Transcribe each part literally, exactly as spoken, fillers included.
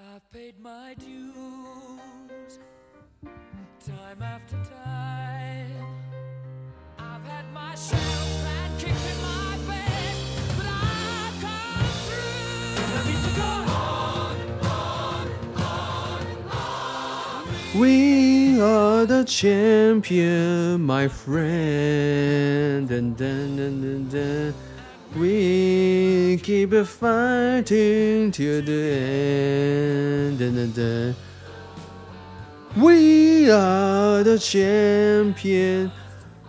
I've paid my dues, time after time. I've had my shouts and kicked in my face, but I've come through. I need to go on, on, on, on. We are the champion, my friend. Dun, dun, dun, dun, dun.We keep fighting till the end, dun, dun, dun. We are the champion.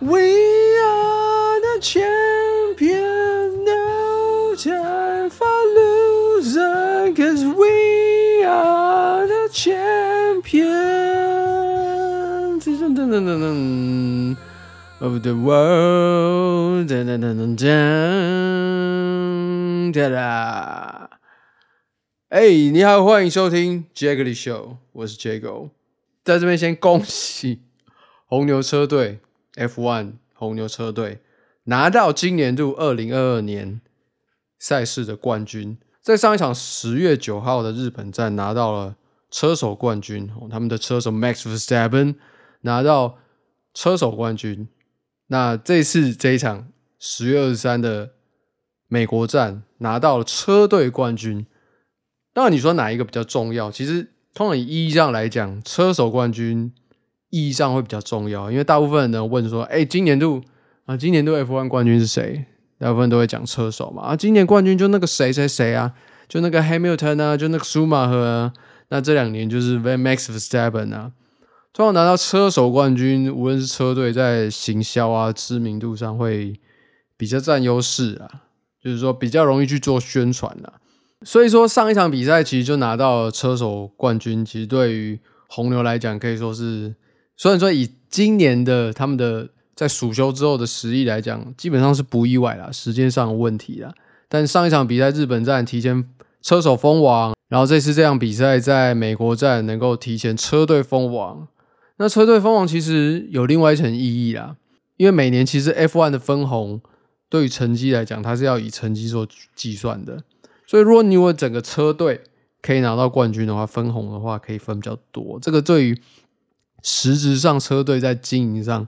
We are the champion. No time for losing, 'cause we are the champion dun, dun, dun, dun, dun, of the world. Dun, dun, dun, dun, dun.哎、hey, 你好，欢迎收听 Jaggy Show， 我是 Jago。 在这边先恭喜红牛车队 F 一 红牛车队拿到今年度二零二二年赛事的冠军，在上一场十月九号的日本站拿到了车手冠军，他们的车手 Max Verstappen 拿到车手冠军。那这次这一场十月二十三的美国站拿到了车队冠军。当然你说哪一个比较重要，其实通常以意义上来讲，车手冠军意义上会比较重要，因为大部分人问说诶今年度啊，今年度 F 一 冠军是谁，大部分都会讲车手嘛，啊今年冠军就那个谁谁谁啊，就那个 Hamilton 啊，就那个舒马赫啊，那这两年就是 Max Verstappen 啊。通常拿到车手冠军，无论是车队在行销啊知名度上会比较占优势啊，就是说比较容易去做宣传啦。所以说上一场比赛其实就拿到了车手冠军，其实对于红牛来讲可以说是，虽然说以今年的他们的在暑休之后的实力来讲基本上是不意外啦，时间上的问题啦，但上一场比赛日本站提前车手封王，然后这次这场比赛在美国站能够提前车队封王。那车队封王其实有另外一层意义啦，因为每年其实 F 一 的分红对于成绩来讲它是要以成绩做计算的，所以如果你有整个车队可以拿到冠军的话，分红的话可以分比较多，这个对于实质上车队在经营上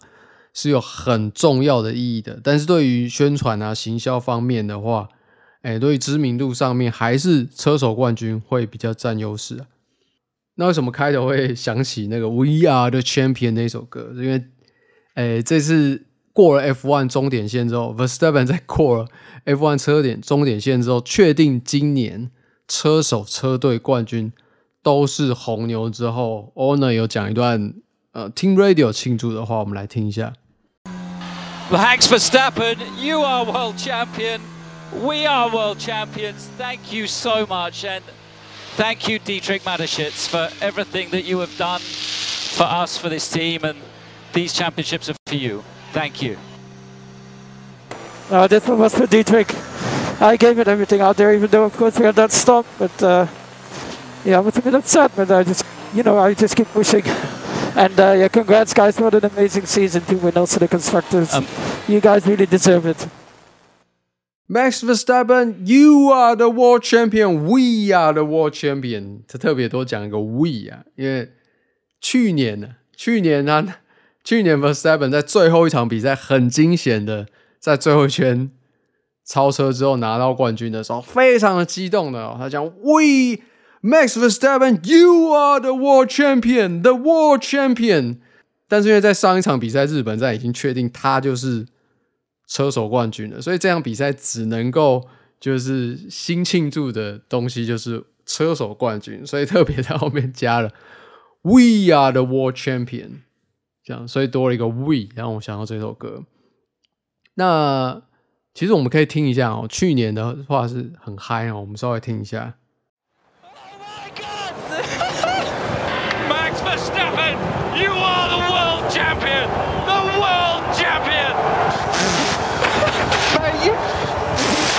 是有很重要的意义的，但是对于宣传啊行销方面的话，哎，对于知名度上面还是车手冠军会比较占优势、啊、那为什么开头会想起那个 We Are The Champion 那首歌，因为哎，这次过了 F 一 终点线之后 Verstappen 在过了 F 一 车点终点线之后，确定今年车手车队冠军都是红牛之后， Horner 有讲一段、呃、TeamRadio 庆祝的话，我们来听一下。 Max Verstappen, you are world champion, we are world champions, thank you so much, and thank you Dietrich Mateschitz for everything that you have done for us, for this team, and these championships are for you.Thank you. Uh, this one was for Dietrich. I gave it everything out there, even though of course we had that stop. But uh, yeah, I was a bit upset, but I just, you know, I just keep pushing. And uh, yeah, congrats guys, what an amazing season to win also the constructors. Um, you guys really deserve it. Max Verstappen, you are the world champion. We are the world champion. 他特别多讲一个 we 啊，因为去年呢，去年他、啊。去年 Verstappen 在最后一场比赛很惊险的在最后一圈超车之后拿到冠军的时候，非常的激动的、哦、他讲 We Max Verstappen, you are the world champion, the world champion。 但是因为在上一场比赛日本站已经确定他就是车手冠军了，所以这场比赛只能够就是新庆祝的东西就是车手冠军，所以特别在后面加了 We are the world champion，所以多了一个 we， 然后我想到这首歌。那其实我们可以听一下哦，去年的话是很嗨哦，我们稍微听一下。Oh my God! Max Verstappen, you are the world champion, the world champion. Mate, you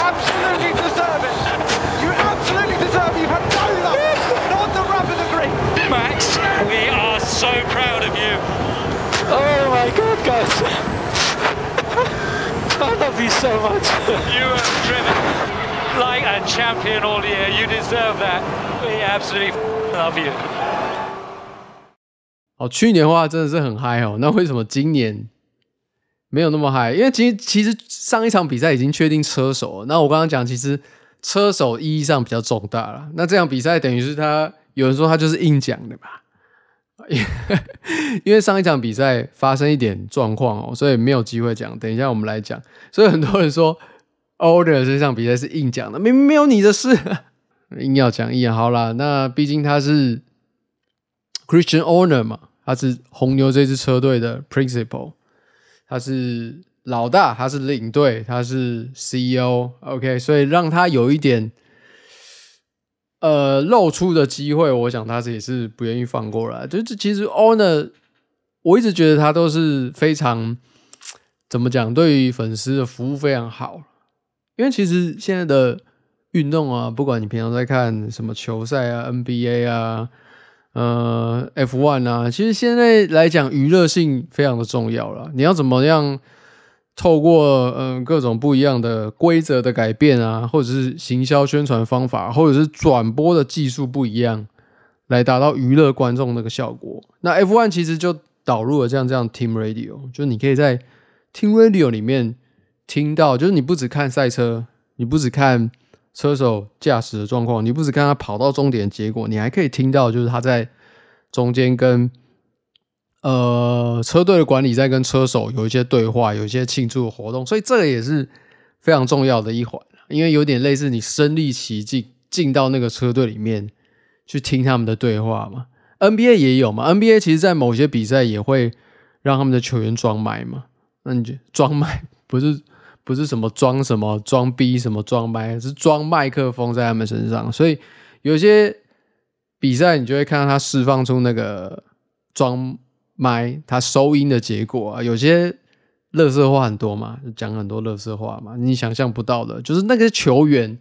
absolutely deserve it. You absolutely deserve it. You've had no luck, not the rubber degree. Max, we are so proud of you.Oh my God, guys! I love you so much. You have driven like a champion all year. You deserve that. We absolutely love you. 哦，去年的话真的是很嗨哦，那为什么今年没有那么嗨？因为其实其实上一场比赛已经确定车手了，那我刚刚讲其实车手意义上比较重大了。那这场比赛等于是他有人说他就是硬讲的吧，因为上一场比赛发生一点状况哦，所以没有机会讲。等一下我们来讲。所以很多人说 Horner 这场比赛是硬讲的，明明没有你的事，硬要讲硬要好啦。那毕竟他是 Christian Horner 嘛。他是红牛这支车队的 principal， 他是老大，他是领队，他是 C E O。OK， 所以让他有一点呃露出的机会，我想他也是不愿意放过了。就其实 Horner， 我一直觉得他都是非常怎么讲，对于粉丝的服务非常好。因为其实现在的运动啊，不管你平常在看什么球赛啊、N B A 啊。呃 F 一 啊，其实现在来讲娱乐性非常的重要啦，你要怎么样透过、呃、各种不一样的规则的改变啊，或者是行销宣传方法，或者是转播的技术不一样，来达到娱乐观众那个效果。那 F 一 其实就导入了这样这样 TeamRadio， 就是你可以在 TeamRadio 里面听到，就是你不只看赛车，你不只看车手驾驶的状况，你不只看他跑到终点结果，你还可以听到就是他在中间跟呃车队的管理在跟车手有一些对话，有一些庆祝的活动，所以这个也是非常重要的一环，因为有点类似你身临其境进到那个车队里面去听他们的对话嘛。 N B A 也有嘛， N B A 其实在某些比赛也会让他们的球员装麦嘛，那你就装麦不是不是什么装什么装逼什么装麦，是装麦克风在他们身上，所以有些比赛你就会看到他释放出那个装麦他收音的结果啊。有些垃圾话很多嘛，讲很多垃圾话嘛，你想象不到的就是那个球员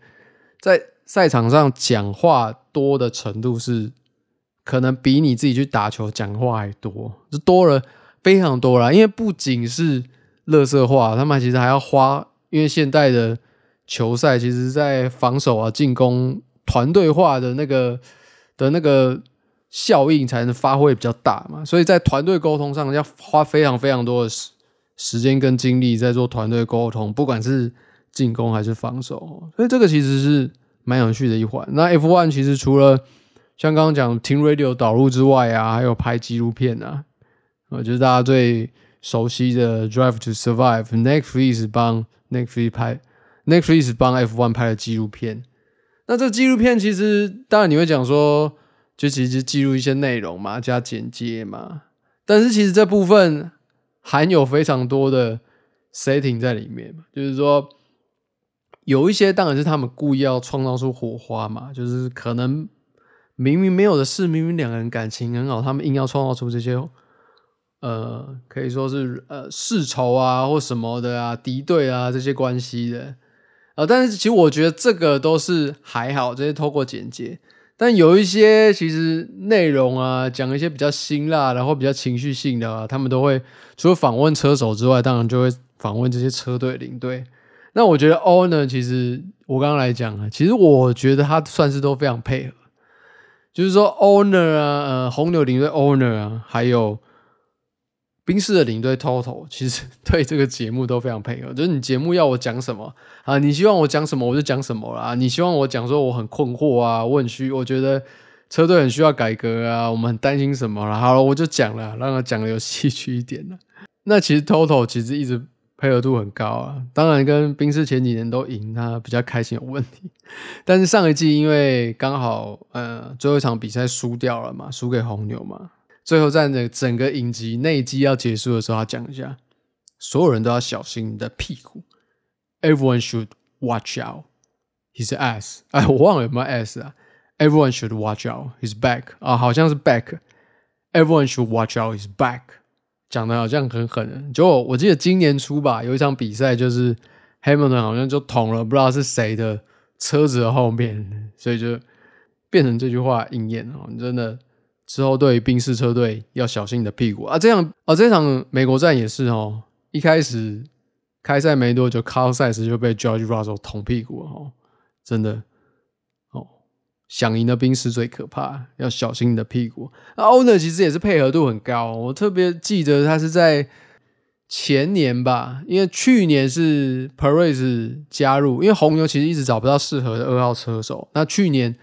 在赛场上讲话多的程度是可能比你自己去打球讲话还多，就多了非常多啦。因为不仅是垃圾化，他们其实还要花，因为现代的球赛其实在防守啊、进攻团队化的那个的那个效应才能发挥比较大嘛，所以在团队沟通上要花非常非常多的时间跟精力在做团队沟通，不管是进攻还是防守，所以这个其实是蛮有趣的一环。那 F 一 其实除了像刚刚讲 TeamRadio 导入之外啊，还有拍纪录片啊，就是大家最熟悉的 Drive to Survive， Netflix 帮 Netflix 拍 Netflix 帮 F 一 拍的纪录片。那这纪录片其实当然你会讲说就其实记录一些内容嘛，加剪接嘛，但是其实这部分含有非常多的 setting 在里面嘛，就是说有一些当然是他们故意要创造出火花嘛，就是可能明明没有的事，明明两个人感情很好，他们硬要创造出这些呃，可以说是呃世仇啊或什么的啊，敌对啊这些关系的啊、呃，但是其实我觉得这个都是还好，这些透过简介。但有一些其实内容啊，讲一些比较辛辣然后比较情绪性的啊，他们都会除了访问车手之外，当然就会访问这些车队领队。那我觉得 Horner 其实我刚刚来讲啊，其实我觉得他算是都非常配合，就是说 Horner 啊，呃红牛领队 Horner 啊，还有宾士的领队 Toto 其实对这个节目都非常配合，就是你节目要我讲什么啊，你希望我讲什么我就讲什么啦，你希望我讲说我很困惑啊，我很需我觉得车队很需要改革啊，我们很担心什么啦，好了我就讲啦，让他讲的有戏剧一点啦。那其实 Toto 其实一直配合度很高啊，当然跟宾士前几年都赢他比较开心有问题，但是上一季因为刚好呃最后一场比赛输掉了嘛，输给红牛嘛，最后在整个影集内集要结束的时候，他讲一下，所有人都要小心你的屁股。Everyone should watch out his ass。哎，我忘了有没有 ass 啊。Everyone should watch out his back。啊，好像是 back。Everyone should watch out his back。讲的好像很狠。结果我记得今年初吧，有一场比赛就是 Hamilton 好像就捅了不知道是谁的车子的后面，所以就变成这句话应验哦，你真的。之后对于宾士车队要小心你的屁股啊！这样啊，这场美国站也是哦。一开始开赛没多久，Carlos Sainz 就被 George Russell 捅屁股了哦，真的哦。想赢的兵是最可怕，要小心你的屁股。那 Horner 其实也是配合度很高，我特别记得他是在前年吧，因为去年是 Perez 加入，因为红牛其实一直找不到适合的二号车手，那去年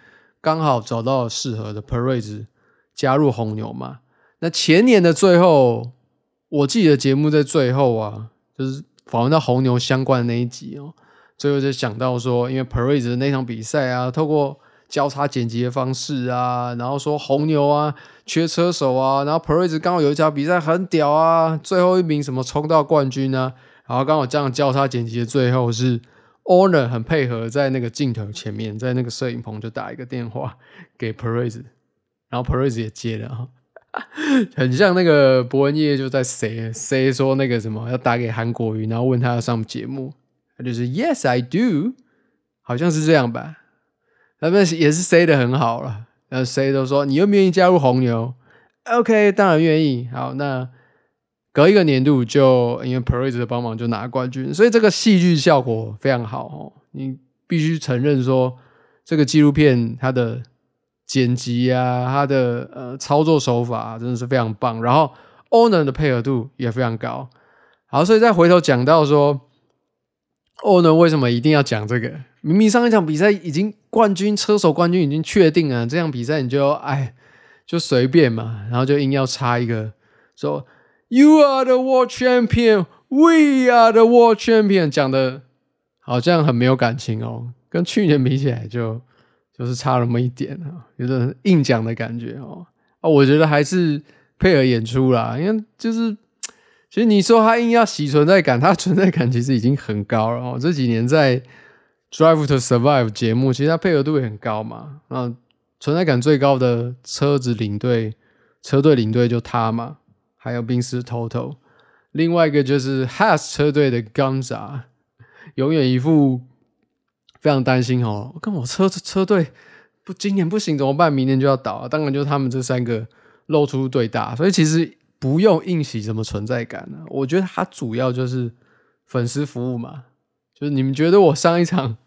刚好找到了适合的 Perez 加入红牛嘛。那前年的最后，我记得节目在最后啊，就是访问到红牛相关的那一集哦，最后就想到说，因为 Perez 的那场比赛啊，透过交叉剪辑的方式啊，然后说红牛啊缺车手啊，然后 Perez 刚好有一场比赛很屌啊，最后一名什么冲到冠军啊，然后刚好这样交叉剪辑的最后是 Horner 很配合，在那个镜头前面，在那个摄影棚就打一个电话给 Perez， 然后 Perez 也接了啊，很像那个伯恩夜就在谁谁说那个什么要打给韩国瑜，然后问他要上节目，他就是 Yes I do， 好像是这样吧。他们也是 say 的很好了，然后 say 都说你愿不愿意加入红牛 ？OK， 当然愿意。好，那隔一个年度就因为 Perez 的帮忙就拿冠军，所以这个戏剧效果非常好哦。你必须承认说，这个纪录片它的剪辑啊，它的呃操作手法、啊、真的是非常棒，然后 Horner 的配合度也非常高。好，所以再回头讲到说 Horner 为什么一定要讲这个？明明上一场比赛已经冠军车手冠军已经确定了，这场比赛你就哎就随便嘛，然后就硬要插一个说 You are the world champion, we are the world champion， 讲的好像很没有感情哦，跟去年比起来就就是差那么一点啊、哦，有点硬讲的感觉哦。啊，我觉得还是配合演出啦，因为就是其实你说他硬要洗存在感，他存在感其实已经很高了哦，这几年在Drive to Survive 节目其实它配合度也很高嘛，那存在感最高的车子领队车队领队就他嘛，还有宾士 Toto， 另外一个就是 Haas 车队的 Gonza， 永远一副非常担心哦，跟我车车队不今年不行怎么办，明年就要倒啊，当然就是他们这三个露出最大，所以其实不用硬洗什么存在感、啊、我觉得它主要就是粉丝服务嘛，就是你们觉得我上一场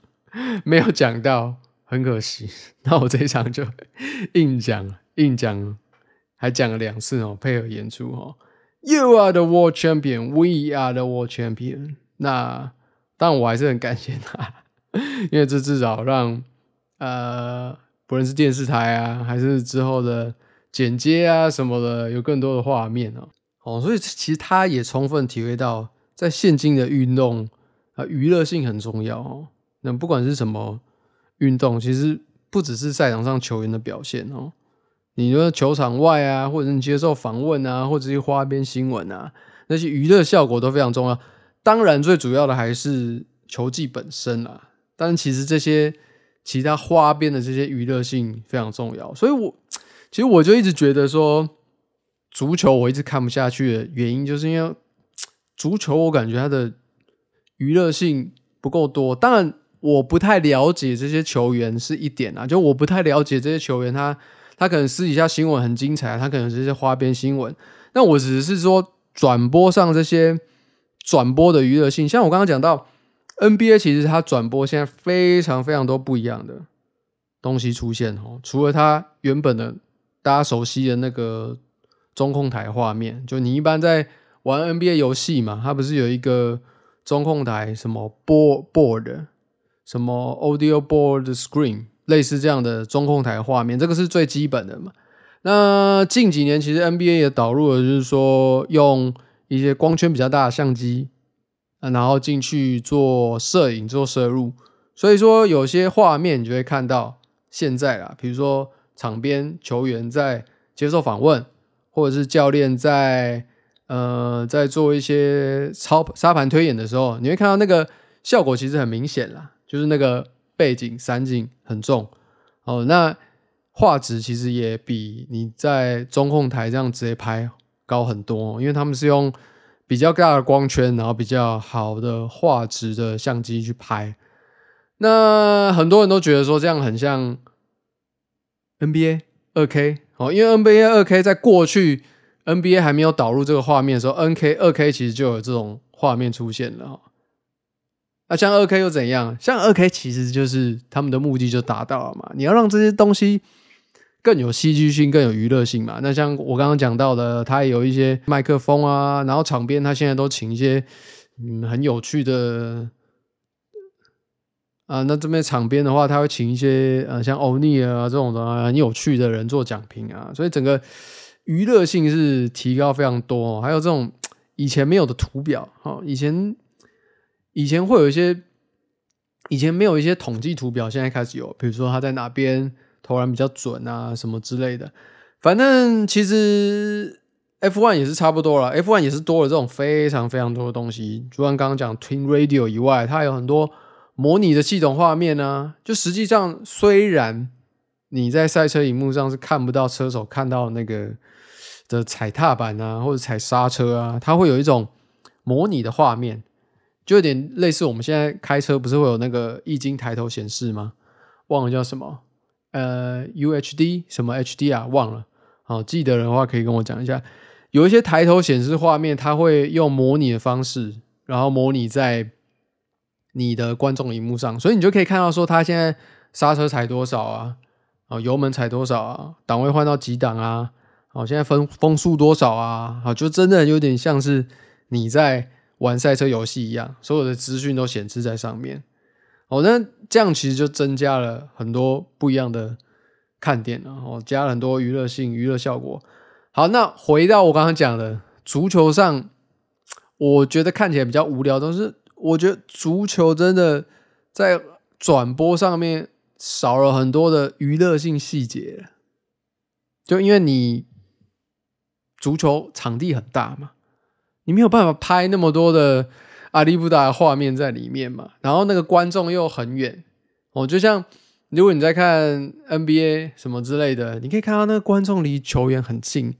没有讲到很可惜，那我这一场就硬讲硬讲，还讲了两次哦，配合演出哦。You are the world champion, we are the world champion。那当然我还是很感谢他，因为这至少让呃，不论是电视台啊，还是之后的剪接啊什么的，有更多的画面哦。哦，所以其实他也充分体会到，在现今的运动啊，娱乐性很重要哦。那不管是什么运动，其实不只是赛场上球员的表现哦，你说球场外啊，或者你接受访问啊，或者是花边新闻啊，那些娱乐效果都非常重要。当然最主要的还是球技本身啦，但其实这些其他花边的这些娱乐性非常重要。所以我其实我就一直觉得说，足球我一直看不下去的原因，就是因为足球我感觉它的娱乐性不够多。当然我不太了解这些球员是一点啊，就我不太了解这些球员，他他可能私底下新闻很精彩，他可能是一些花边新闻，那我只是说转播上这些转播的娱乐性，像我刚刚讲到 N B A， 其实他转播现在非常非常多不一样的东西出现哦，除了他原本的大家熟悉的那个中控台画面，就你一般在玩 N B A 游戏嘛，他不是有一个中控台什么 board 什么 audio board screen 类似这样的中控台画面，这个是最基本的嘛。那近几年其实 N B A 也导入了，就是说用一些光圈比较大的相机、啊、然后进去做摄影做摄入，所以说有些画面你就会看到现在啦，比如说场边球员在接受访问，或者是教练在呃，在做一些操沙盘推演的时候，你会看到那个效果其实很明显啦，就是那个背景散景很重哦，那画质其实也比你在中控台这样直接拍高很多、哦、因为他们是用比较大的光圈，然后比较好的画质的相机去拍。那很多人都觉得说这样很像 N B A 二 K 哦，因为 N B A 二 K 在过去N B A 还没有导入这个画面的时候， N K 二 K 其实就有这种画面出现了、哦、那、啊、像 二 K 又怎样？像 二 K 其实就是他们的目的就达到了嘛，你要让这些东西更有戏剧性更有娱乐性嘛。那像我刚刚讲到的，他也有一些麦克风啊，然后场边他现在都请一些、嗯、很有趣的啊，那这边场边的话他会请一些、啊、像欧尼尔啊这种的、啊、很有趣的人做讲评啊，所以整个娱乐性是提高非常多、哦、还有这种以前没有的图表、哦、以前以前会有一些以前没有一些统计图表，现在开始有，比如说他在哪边投篮比较准啊什么之类的。反正其实 F 一 也是差不多了， F 一 也是多了这种非常非常多的东西，就像刚刚讲 TeamRadio 以外，它有很多模拟的系统画面啊，就实际上虽然你在赛车荧幕上是看不到车手看到那个的踩踏板啊或者踩刹车啊，它会有一种模拟的画面，就有点类似我们现在开车不是会有那个液晶抬头显示吗？忘了叫什么呃 U H D 什么 H D 啊忘了，好记得的话可以跟我讲一下。有一些抬头显示画面它会用模拟的方式，然后模拟在你的观众荧幕上，所以你就可以看到说它现在刹车踩多少啊，哦、油门踩多少啊，档位换到几档啊、哦、现在风风速多少啊、哦、就真的有点像是你在玩赛车游戏一样，所有的资讯都显示在上面、哦、那这样其实就增加了很多不一样的看点、哦、加了很多娱乐性娱乐效果。好，那回到我刚刚讲的足球上，我觉得看起来比较无聊，但是我觉得足球真的在转播上面少了很多的娱乐性细节，就因为你足球场地很大嘛，你没有办法拍那么多的阿里布达的画面在里面嘛，然后那个观众又很远、哦、就像如果你在看 N B A 什么之类的，你可以看到那个观众离球员很近，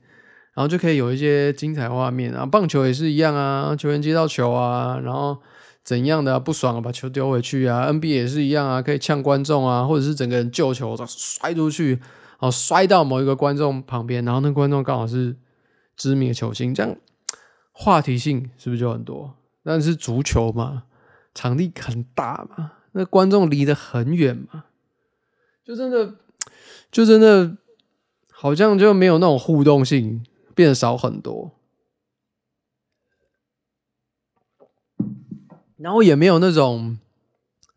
然后就可以有一些精彩画面啊。棒球也是一样啊，球员接到球啊，然后怎样的、啊、不爽、啊、把球丢回去啊。 N B A 也是一样啊，可以呛观众啊，或者是整个人救球摔出去、哦、摔到某一个观众旁边，然后那观众刚好是知名的球星，这样话题性是不是就很多？但是足球嘛，场地很大嘛，那观众离得很远嘛，就真的就真的好像就没有那种互动性，变得少很多，然后也没有那种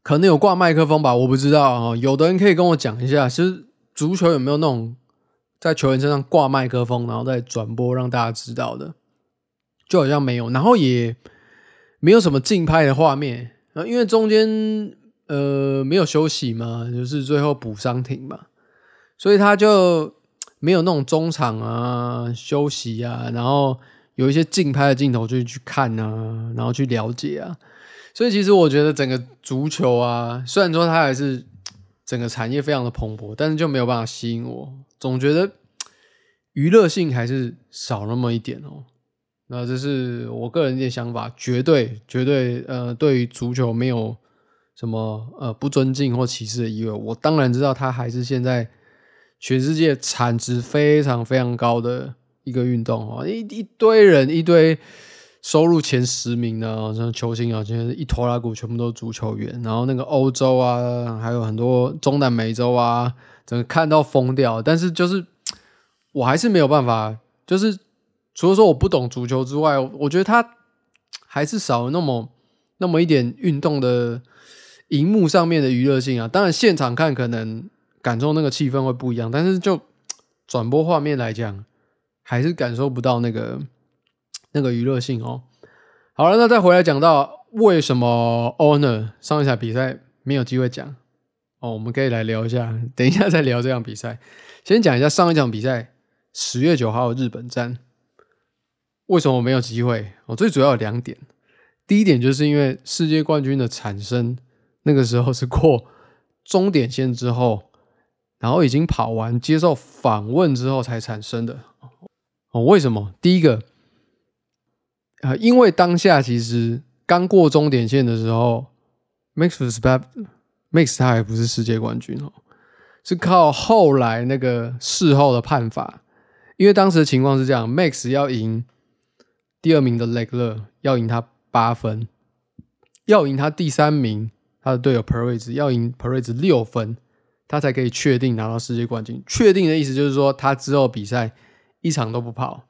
可能有挂麦克风吧，我不知道、哦、有的人可以跟我讲一下，其实足球有没有那种在球员身上挂麦克风然后再转播让大家知道的，就好像没有，然后也没有什么竞拍的画面、啊、因为中间呃没有休息嘛，就是最后补伤停嘛，所以他就没有那种中场啊休息啊，然后有一些竞拍的镜头就去看啊，然后去了解啊。所以其实我觉得整个足球啊，虽然说它还是整个产业非常的蓬勃，但是就没有办法吸引我，总觉得娱乐性还是少那么一点哦。那这是我个人的想法，绝对绝对呃，对于足球没有什么呃不尊敬或歧视的意味。我当然知道它还是现在全世界产值非常非常高的一个运动哦，一一堆人一堆收入前十名的、哦、像球星啊，现在一头拉骨全部都是足球员，然后那个欧洲啊，还有很多中南美洲啊，整个看到疯掉。但是就是我还是没有办法，就是。除了说我不懂足球之外，我觉得它还是少了那么那么一点运动的荧幕上面的娱乐性啊。当然现场看可能感受那个气氛会不一样，但是就转播画面来讲，还是感受不到那个那个娱乐性哦。好了，那再回来讲到为什么 Horner 上一场比赛没有机会讲哦，我们可以来聊一下，等一下再聊这场比赛。先讲一下上一场比赛十月九号日本站。为什么我没有机会？我最主要有两点。第一点就是因为世界冠军的产生，那个时候是过终点线之后，然后已经跑完接受访问之后才产生的。哦，为什么？第一个，呃，因为当下其实刚过终点线的时候 ，Max Verstappen Max 他还不是世界冠军哦，是靠后来那个事后的判罚。因为当时的情况是这样 ，Max 要赢。第二名的Leclerc要赢他八分，要赢他第三名，他的队友 Perez 要赢 Perez 六分，他才可以确定拿到世界冠军。确定的意思就是说，他之后比赛一场都不跑，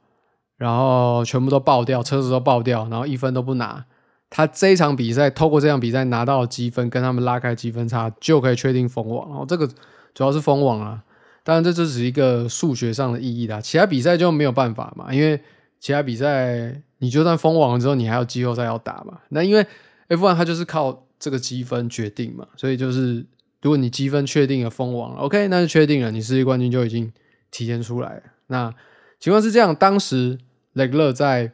然后全部都爆掉，车子都爆掉，然后一分都不拿。他这一场比赛透过这场比赛拿到积分，跟他们拉开积分差，就可以确定封王。然后这个主要是封王啦，当然这只是一个数学上的意义啦，其他比赛就没有办法嘛，因为其他比赛你就算封王了之后，你还有季后赛要打嘛。那因为 F 一 它就是靠这个积分决定嘛，所以就是如果你积分确定了封王了 ，OK， 那就确定了，你世界冠军就已经提前出来了。那情况是这样，当时雷克勒在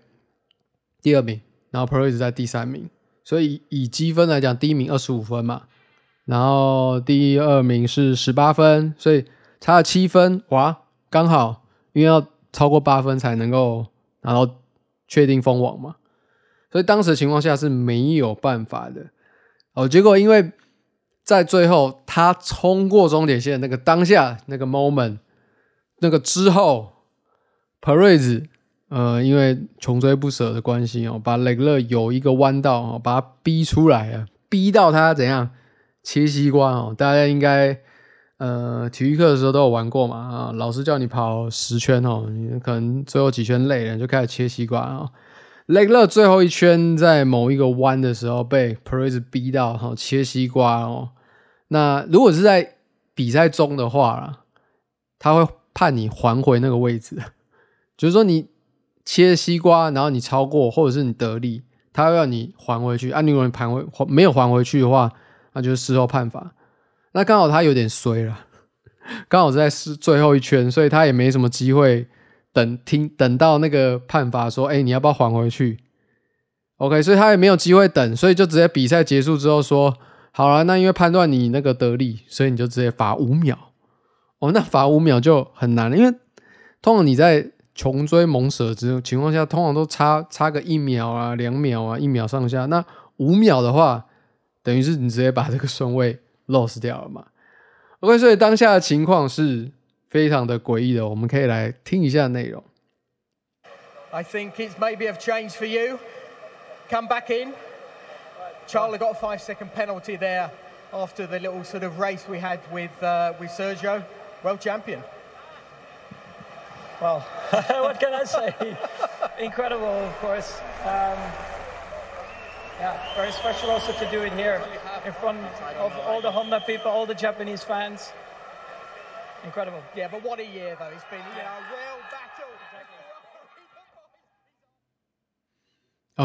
第二名。然后 Perez 在第三名，所以以积分来讲，第一名二十五分嘛，然后第二名是十八分，所以差了七分，哇，刚好，因为要超过八分才能够拿到确定封王嘛，所以当时的情况下是没有办法的哦。结果因为在最后他冲过终点线那个当下那个 moment， 那个之后 Perez。呃，因为穷追不舍的关系哦，把雷克勒有一个弯道哦，把他逼出来了，逼到他怎样切西瓜哦。大家应该呃体育课的时候都有玩过嘛啊，老师叫你跑十圈哦，你可能最后几圈累了就开始切西瓜哦。雷克勒最后一圈在某一个弯的时候被 Perez 逼到哦切西瓜哦。那如果是在比赛中的话啦，他会判你还回那个位置，就是说你。切西瓜，然后你超过或者是你得力，他要你还回去啊。你如果盘回没有还回去的话，那就是事后判罚。那刚好他有点衰了，刚好在最后一圈，所以他也没什么机会等听等到那个判罚说，哎，你要不要还回去 ？OK， 所以他也没有机会等，所以就直接比赛结束之后说，好了，那因为判断你那个得力，所以你就直接罚五秒。哦，那罚五秒就很难了，因为通常你在。穷追猛舍之情况下，通常都差差个一秒啊、两秒啊、一秒上下。那五秒的话，等于是你直接把这个顺位 loss 掉了嘛。OK， 所以当下的情况是非常的诡异的。我们可以来听一下内容。I think it's maybe have changed for you. Come back in. Charlie got a five-second penalty there after the little sort of race we had with uh, with Sergio, world champion.Well, what can I say? Incredible, of course. Um, yeah, very special also to do it here in front of all the Honda people, all the Japanese fans. Incredible. Yeah, but what a year though. It's been, you know, a real battle.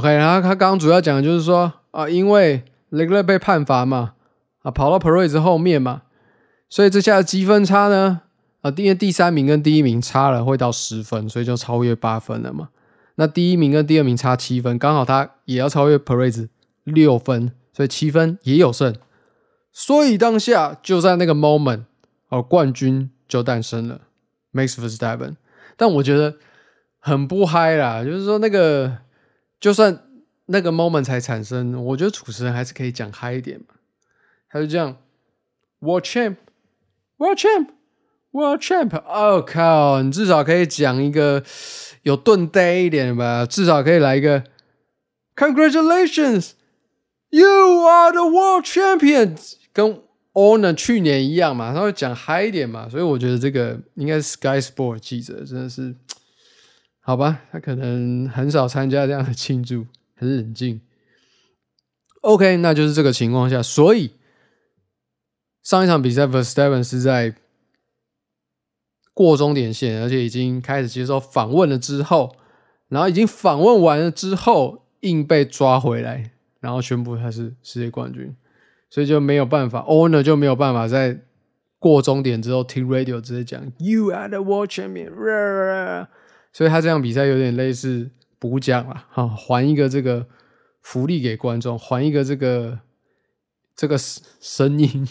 OK， 然后他刚刚主要讲的就是说啊，因为雷克勒被判罚嘛，啊跑到 Perez 后面嘛，所以这下的积分差呢。啊，因为第三名跟第一名差了会到十分，所以就超越八分了嘛。那第一名跟第二名差七分，刚好他也要超越 Perez 六分，所以七分也有剩。所以当下就在那个 moment， 哦，冠军就诞生了 ，Max Verstappen。但我觉得很不嗨啦，就是说那个就算那个 moment 才产生，我觉得主持人还是可以讲嗨一点嘛。他就这样 ，World Champ，World Champ。World Champ， 哦靠！你至少可以讲一个有顿呆一点吧，至少可以来一个 Congratulations, you are the World Champion， 跟 Horner 去年一样嘛，他会讲嗨一点嘛，所以我觉得这个应该是 Sky Sports 记者真的是好吧，他可能很少参加这样的庆祝，很冷静。OK， 那就是这个情况下，所以上一场比赛 Verstappen 是在。过终点线，而且已经开始接受访问了之后，然后已经访问完了之后，硬被抓回来，然后宣布他是世界冠军，所以就没有办法 ，Horner 就没有办法在过终点之后听 radio 直接讲 You are the world champion， 所以他这场比赛有点类似补奖啦，哈，还一个这个福利给观众，还一个这个这个声音。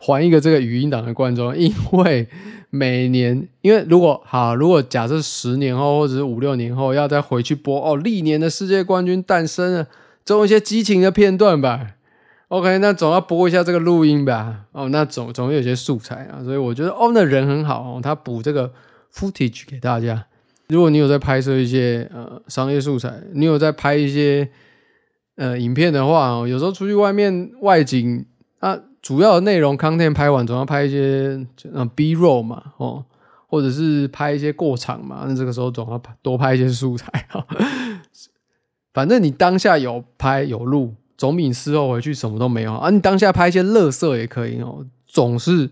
还一个这个语音档的观众，因为每年，因为如果好，如果假设十年后或者是五六年后要再回去播哦，历年的世界冠军诞生了，总有一些激情的片段吧。OK， 那总要播一下这个录音吧。哦，那总总有些素材啊，所以我觉得哦，那人很好哦，他补这个 footage 给大家。如果你有在拍摄一些呃商业素材，你有在拍一些。呃影片的话、哦、有时候出去外面外景啊，主要的内容 content 拍完总要拍一些、呃、B-roll 嘛、哦、或者是拍一些过场嘛，那这个时候总要多拍一些素材、哦、反正你当下有拍有录总比你事后回去什么都没有啊。你当下拍一些垃圾也可以、哦、总是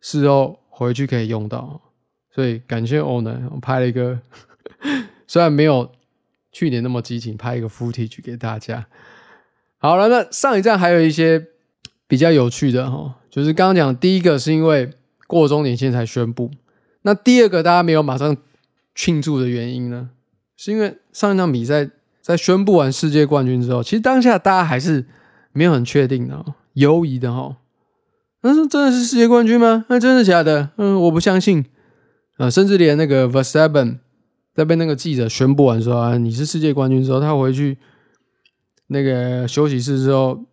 事后回去可以用到，所以感谢 Horner 我拍了一个虽然没有去年那么激情，拍一个 footage 给大家。好了，那上一站还有一些比较有趣的、哦、就是刚刚讲第一个是因为过终点线才宣布，那第二个大家没有马上庆祝的原因呢，是因为上一场比赛在宣布完世界冠军之后，其实当下大家还是没有很确定的、哦、犹疑的、哦、那是真的是世界冠军吗？那真的假的？嗯，我不相信、呃、甚至连那个 Verstappen在被那个记者宣布完说、啊、你是世界冠军之后，他回去那个休息室之后，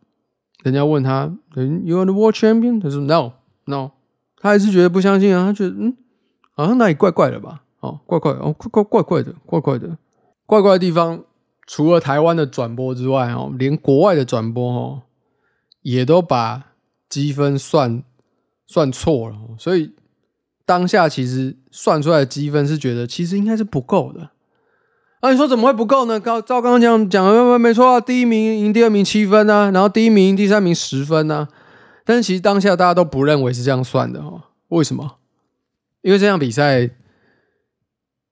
人家问他 You are the world champion？ 他说 No No， 他还是觉得不相信啊，他觉得嗯，好像哪里怪怪的吧，哦，怪怪哦，怪怪怪怪的，怪怪的，怪怪的地方，除了台湾的转播之外，哦，连国外的转播哦，也都把积分算算错了，所以当下其实算出来的积分是觉得其实应该是不够的。啊，你说怎么会不够呢？照刚刚讲讲的没错啊，第一名赢第二名七分啊，然后第一名赢第三名十分啊。但是其实当下大家都不认为是这样算的哦。为什么？因为这场比赛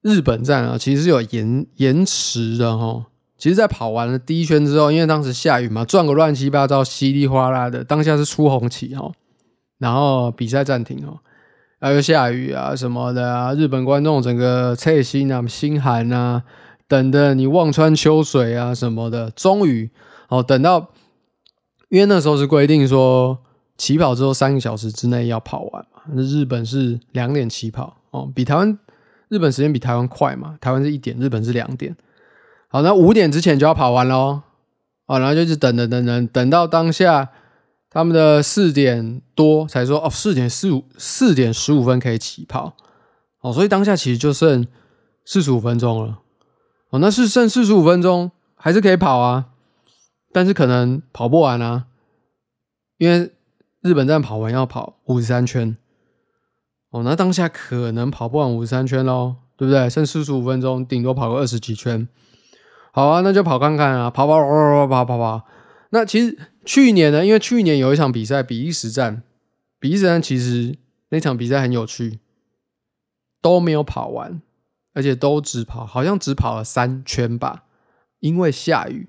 日本站啊，其实是有延延迟的哦。其实，在跑完了第一圈之后，因为当时下雨嘛，转个乱七八糟、稀里哗啦的，当下是出红旗哦，然后比赛暂停哦。啊，又下雨啊什么的啊，日本观众整个侧心啊、心寒啊等等，你望穿秋水啊什么的。终于哦，等到因为那时候是规定说起跑之后三个小时之内要跑完嘛，那日本是两点起跑哦，比台湾日本时间比台湾快嘛，台湾是一点，日本是两点。好，那五点之前就要跑完咯，哦，然后就一直等等等等，等到当下。他们的四点多才说哦，四点四五四点十五分可以起跑哦，所以当下其实就剩四十五分钟了哦，那是剩四十五分钟还是可以跑啊，但是可能跑不完啊，因为日本站跑完要跑五十三圈哦，那当下可能跑不完五十三圈咯，对不对？剩四十五分钟，顶多跑个二十几圈。好啊，那就跑看看啊，跑跑跑跑跑跑跑。那其实去年呢，因为去年有一场比赛比利时站，比利时站其实那场比赛很有趣，都没有跑完，而且都只跑，好像只跑了三圈吧，因为下雨，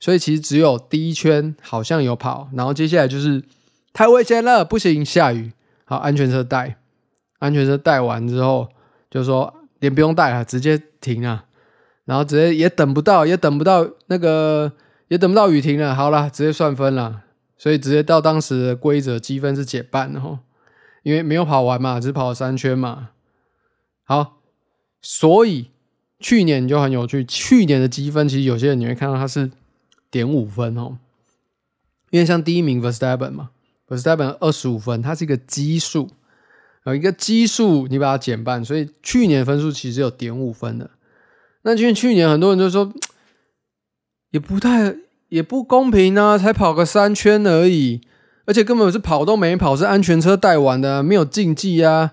所以其实只有第一圈好像有跑，然后接下来就是太危险了，不行，下雨，好，安全车带，安全车带完之后就说连不用带了，直接停啊，然后直接也等不到，也等不到那个。也等不到雨停了，好啦，直接算分啦，所以直接到当时的规则积分是减半哦，因为没有跑完嘛，只跑了三圈嘛。好，所以去年就很有趣，去年的积分其实有些人你会看到它是 零点五 分哦，因为像第一名 Verstappen 嘛 Verstappen 二十五分，它是一个奇数，有一个奇数你把它减半，所以去年的分数其实有 零点五 分的。那因为去年很多人就说也不太也不公平啊，才跑个三圈而已，而且根本是跑都没跑，是安全车带完的、啊，没有竞技啊。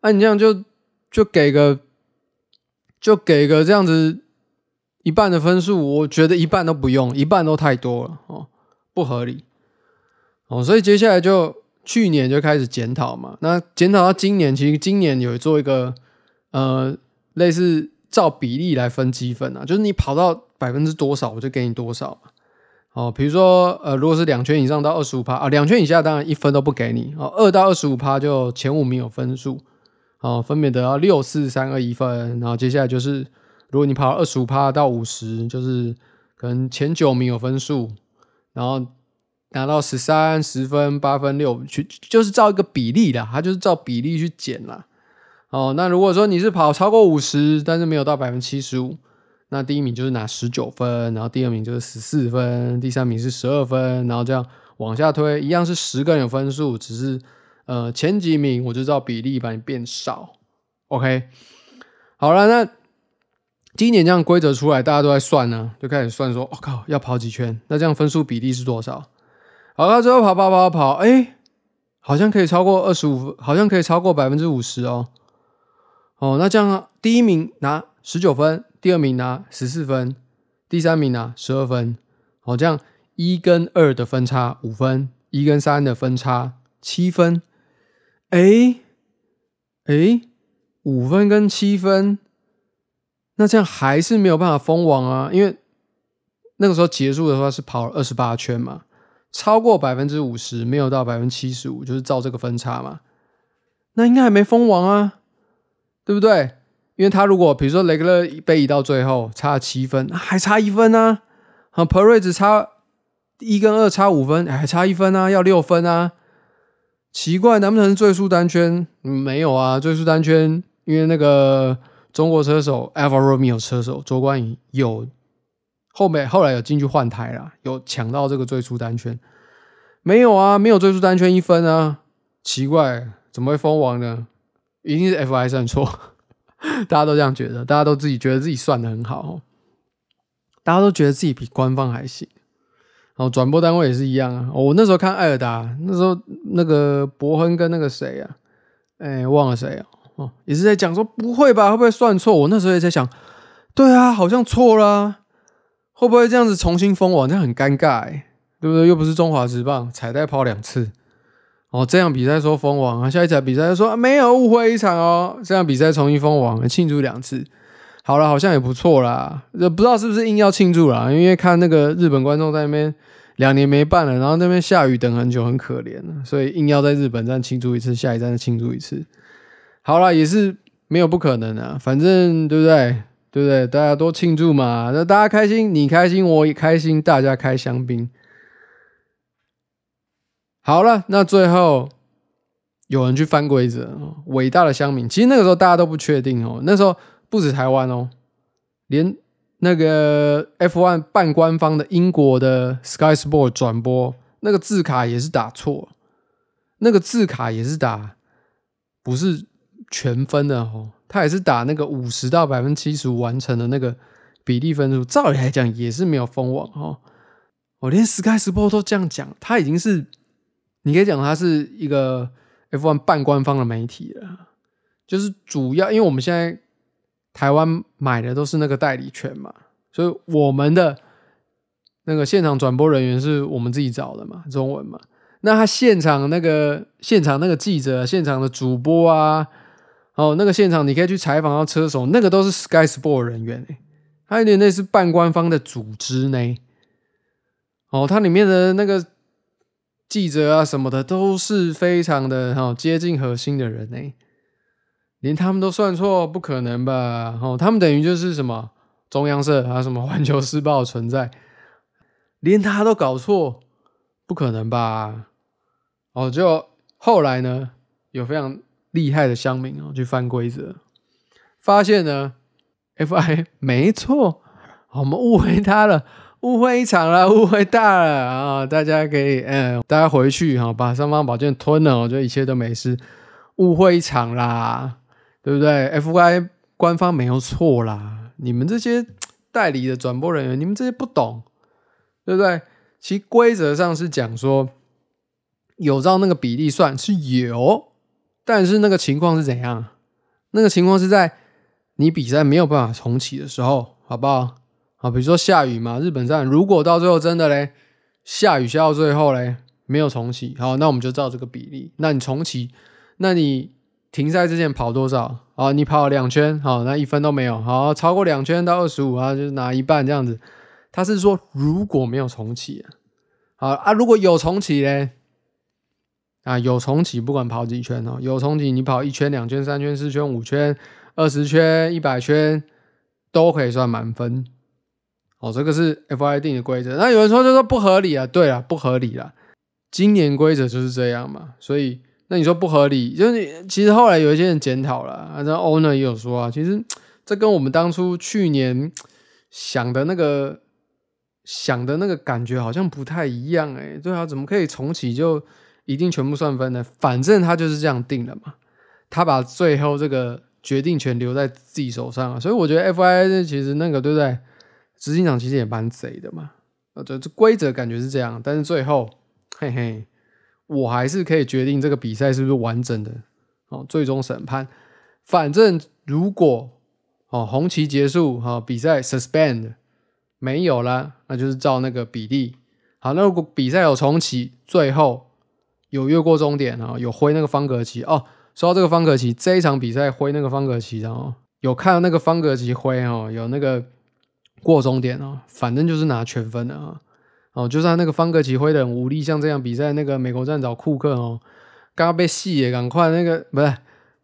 啊，你这样就就给个就给个这样子一半的分数，我觉得一半都不用，一半都太多了哦，不合理哦。所以接下来就去年就开始检讨嘛，那检讨到今年，其实今年有做一个呃类似照比例来分积分啊，就是你跑到。百分之多少我就给你多少哦，比如说呃，如果是两圈以上到 百分之二十五 啊，两圈以下当然一分都不给你哦，二到 百分之二十五 就前五名有分数哦，分别得到六、四、三、二、一分，然后接下来就是如果你跑到 百分之二十五 到五十就是可能前九名有分数，然后拿到十三、十分、八分、六去，就是照一个比例啦，它就是照比例去减啦哦，那如果说你是跑超过五十但是没有到 百分之七十五，那第一名就是拿十九分，然后第二名就是十四分，第三名是十二分，然后这样往下推，一样是十个人有分数，只是呃前几名我就照比例把你变少 OK。 好了，那今年这样规则出来，大家都在算呢、啊，就开始算说，我、哦、靠，要跑几圈？那这样分数比例是多少？好了，最后跑跑跑跑，哎、欸，好像可以超过二十五，好像可以超过 百分之五十 哦。哦，那这样第一名拿十九分，第二名拿十四分，第三名拿十二分。哦，这样一跟二的分差五分，一跟三的分差七分。哎、欸、哎、欸，五分跟七分。那这样还是没有办法封王啊，因为那个时候结束的话是跑了二十八圈嘛，超过 百分之五十 没有到 百分之七十五 就是照这个分差嘛，那应该还没封王啊，对不对？因为他如果比如说雷克勒被移到最后差了七分、啊、还差一分啊，和 Perez 差一跟二差五分、哎、还差一分啊，要六分啊，奇怪，难不成是最速单圈、嗯、没有啊，最速单圈因为那个中国车手 Alfa Romeo 车手周冠宇有后面后来有进去换胎啦，有抢到这个最初单圈，没有啊，没有最初单圈一分啊，奇怪，怎么会封王呢？一定是 F I 算错，大家都这样觉得，大家都自己觉得自己算得很好、哦，大家都觉得自己比官方还行。然后转播单位也是一样啊，哦、我那时候看艾尔达，那时候那个伯亨跟那个谁啊，哎，忘了谁啊。哦、也是在讲说不会吧，会不会算错？我那时候也在想，对啊，好像错了、啊，会不会这样子重新封王？这样很尴尬、欸，对不对？又不是中华职棒彩带跑两次，哦，这样比赛说封王啊，下一场比赛就说、啊、没有，误会一场哦，这样比赛重新封王，庆祝两次，好了，好像也不错啦，不知道是不是硬要庆祝啦，因为看那个日本观众在那边两年没办了，然后那边下雨等很久，很可怜，所以硬要在日本站庆祝一次，下一站再庆祝一次。好啦，也是没有不可能啊，反正对不对？对不对？大家多庆祝嘛，那大家开心，你开心，我也开心，大家开香槟。好了，那最后有人去翻规则、哦，伟大的乡民。其实那个时候大家都不确定哦，那时候不止台湾哦，连那个 F 一 半官方的英国的 Sky Sports 转播，那个字卡也是打错，那个字卡也是打不是。全分的哦，他也是打那个五十到 百分之七十五 完成的那个比例分数，照理来讲也是没有封王哦。我连 Sky Sports 都这样讲，他已经是你可以讲他是一个 F 一 半官方的媒体了，就是主要因为我们现在台湾买的都是那个代理权嘛，所以我们的那个现场转播人员是我们自己找的嘛，中文嘛，那他现场那个现场那个记者、现场的主播啊。哦，那个现场你可以去采访到车手，那个都是 Sky Sport 人员、欸、他有点类似半官方的组织呢。哦，他里面的那个记者啊什么的都是非常的、哦、接近核心的人呢、欸，连他们都算错，不可能吧？哦，他们等于就是什么中央社啊、什么环球时报存在，连他都搞错，不可能吧？哦，就后来呢，有非常。厉害的乡民、哦、去翻规则，发现呢 F I 没错，我们误会他了，误会一场了，误会大了啊、哦！大家可以，嗯，大家回去哈、哦，把三方宝剑吞了，我觉得一切都没事。误会一场啦，对不对 ？F I 官方没有错啦，你们这些代理的转播人员，你们这些不懂，对不对？其规则上是讲说，有照那个比例算是有。但是那个情况是怎样？那个情况是在你比赛没有办法重启的时候，好不好？好，比如说下雨嘛，日本站如果到最后真的嘞，下雨下到最后嘞没有重启，好，那我们就照这个比例。那你重启，那你停赛之前跑多少？好，你跑两圈，好，那一分都没有，好，超过两圈到二十五啊，就是拿一半这样子。他是说如果没有重启啊，好啊，如果有重启嘞。啊，有重启不管跑几圈哦，有重启你跑一圈、两圈、三圈、四圈、五圈、二十圈、一百圈都可以算满分。哦，这个是 F I 定的规则。那有人说就说不合理啊，对啊，不合理啦。今年规则就是这样嘛，所以那你说不合理，就是其实后来有一些人检讨啦，那 Horner 也有说啊，其实这跟我们当初去年想的那个想的那个感觉好像不太一样哎、欸，对啊，怎么可以重启就？一定全部算分的，反正他就是这样定了嘛。他把最后这个决定权留在自己手上、啊、所以我觉得 F I A 其实那个对不对，执行长其实也蛮贼的嘛，这规则感觉是这样，但是最后嘿嘿我还是可以决定这个比赛是不是完整的、哦、最终审判，反正如果、哦、红旗结束、哦、比赛 suspend 没有啦，那就是照那个比例。好，那如果比赛有重启，最后有越过终点、哦、有挥那个方格旗哦，说到这个方格旗，这一场比赛挥那个方格旗、哦、有看到那个方格旗挥、哦、有那个过终点、哦、反正就是拿全分的、哦哦、就算那个方格旗挥的很无力，像这样比赛那个美国站找库克哦，刚刚被戏也赶快那个不是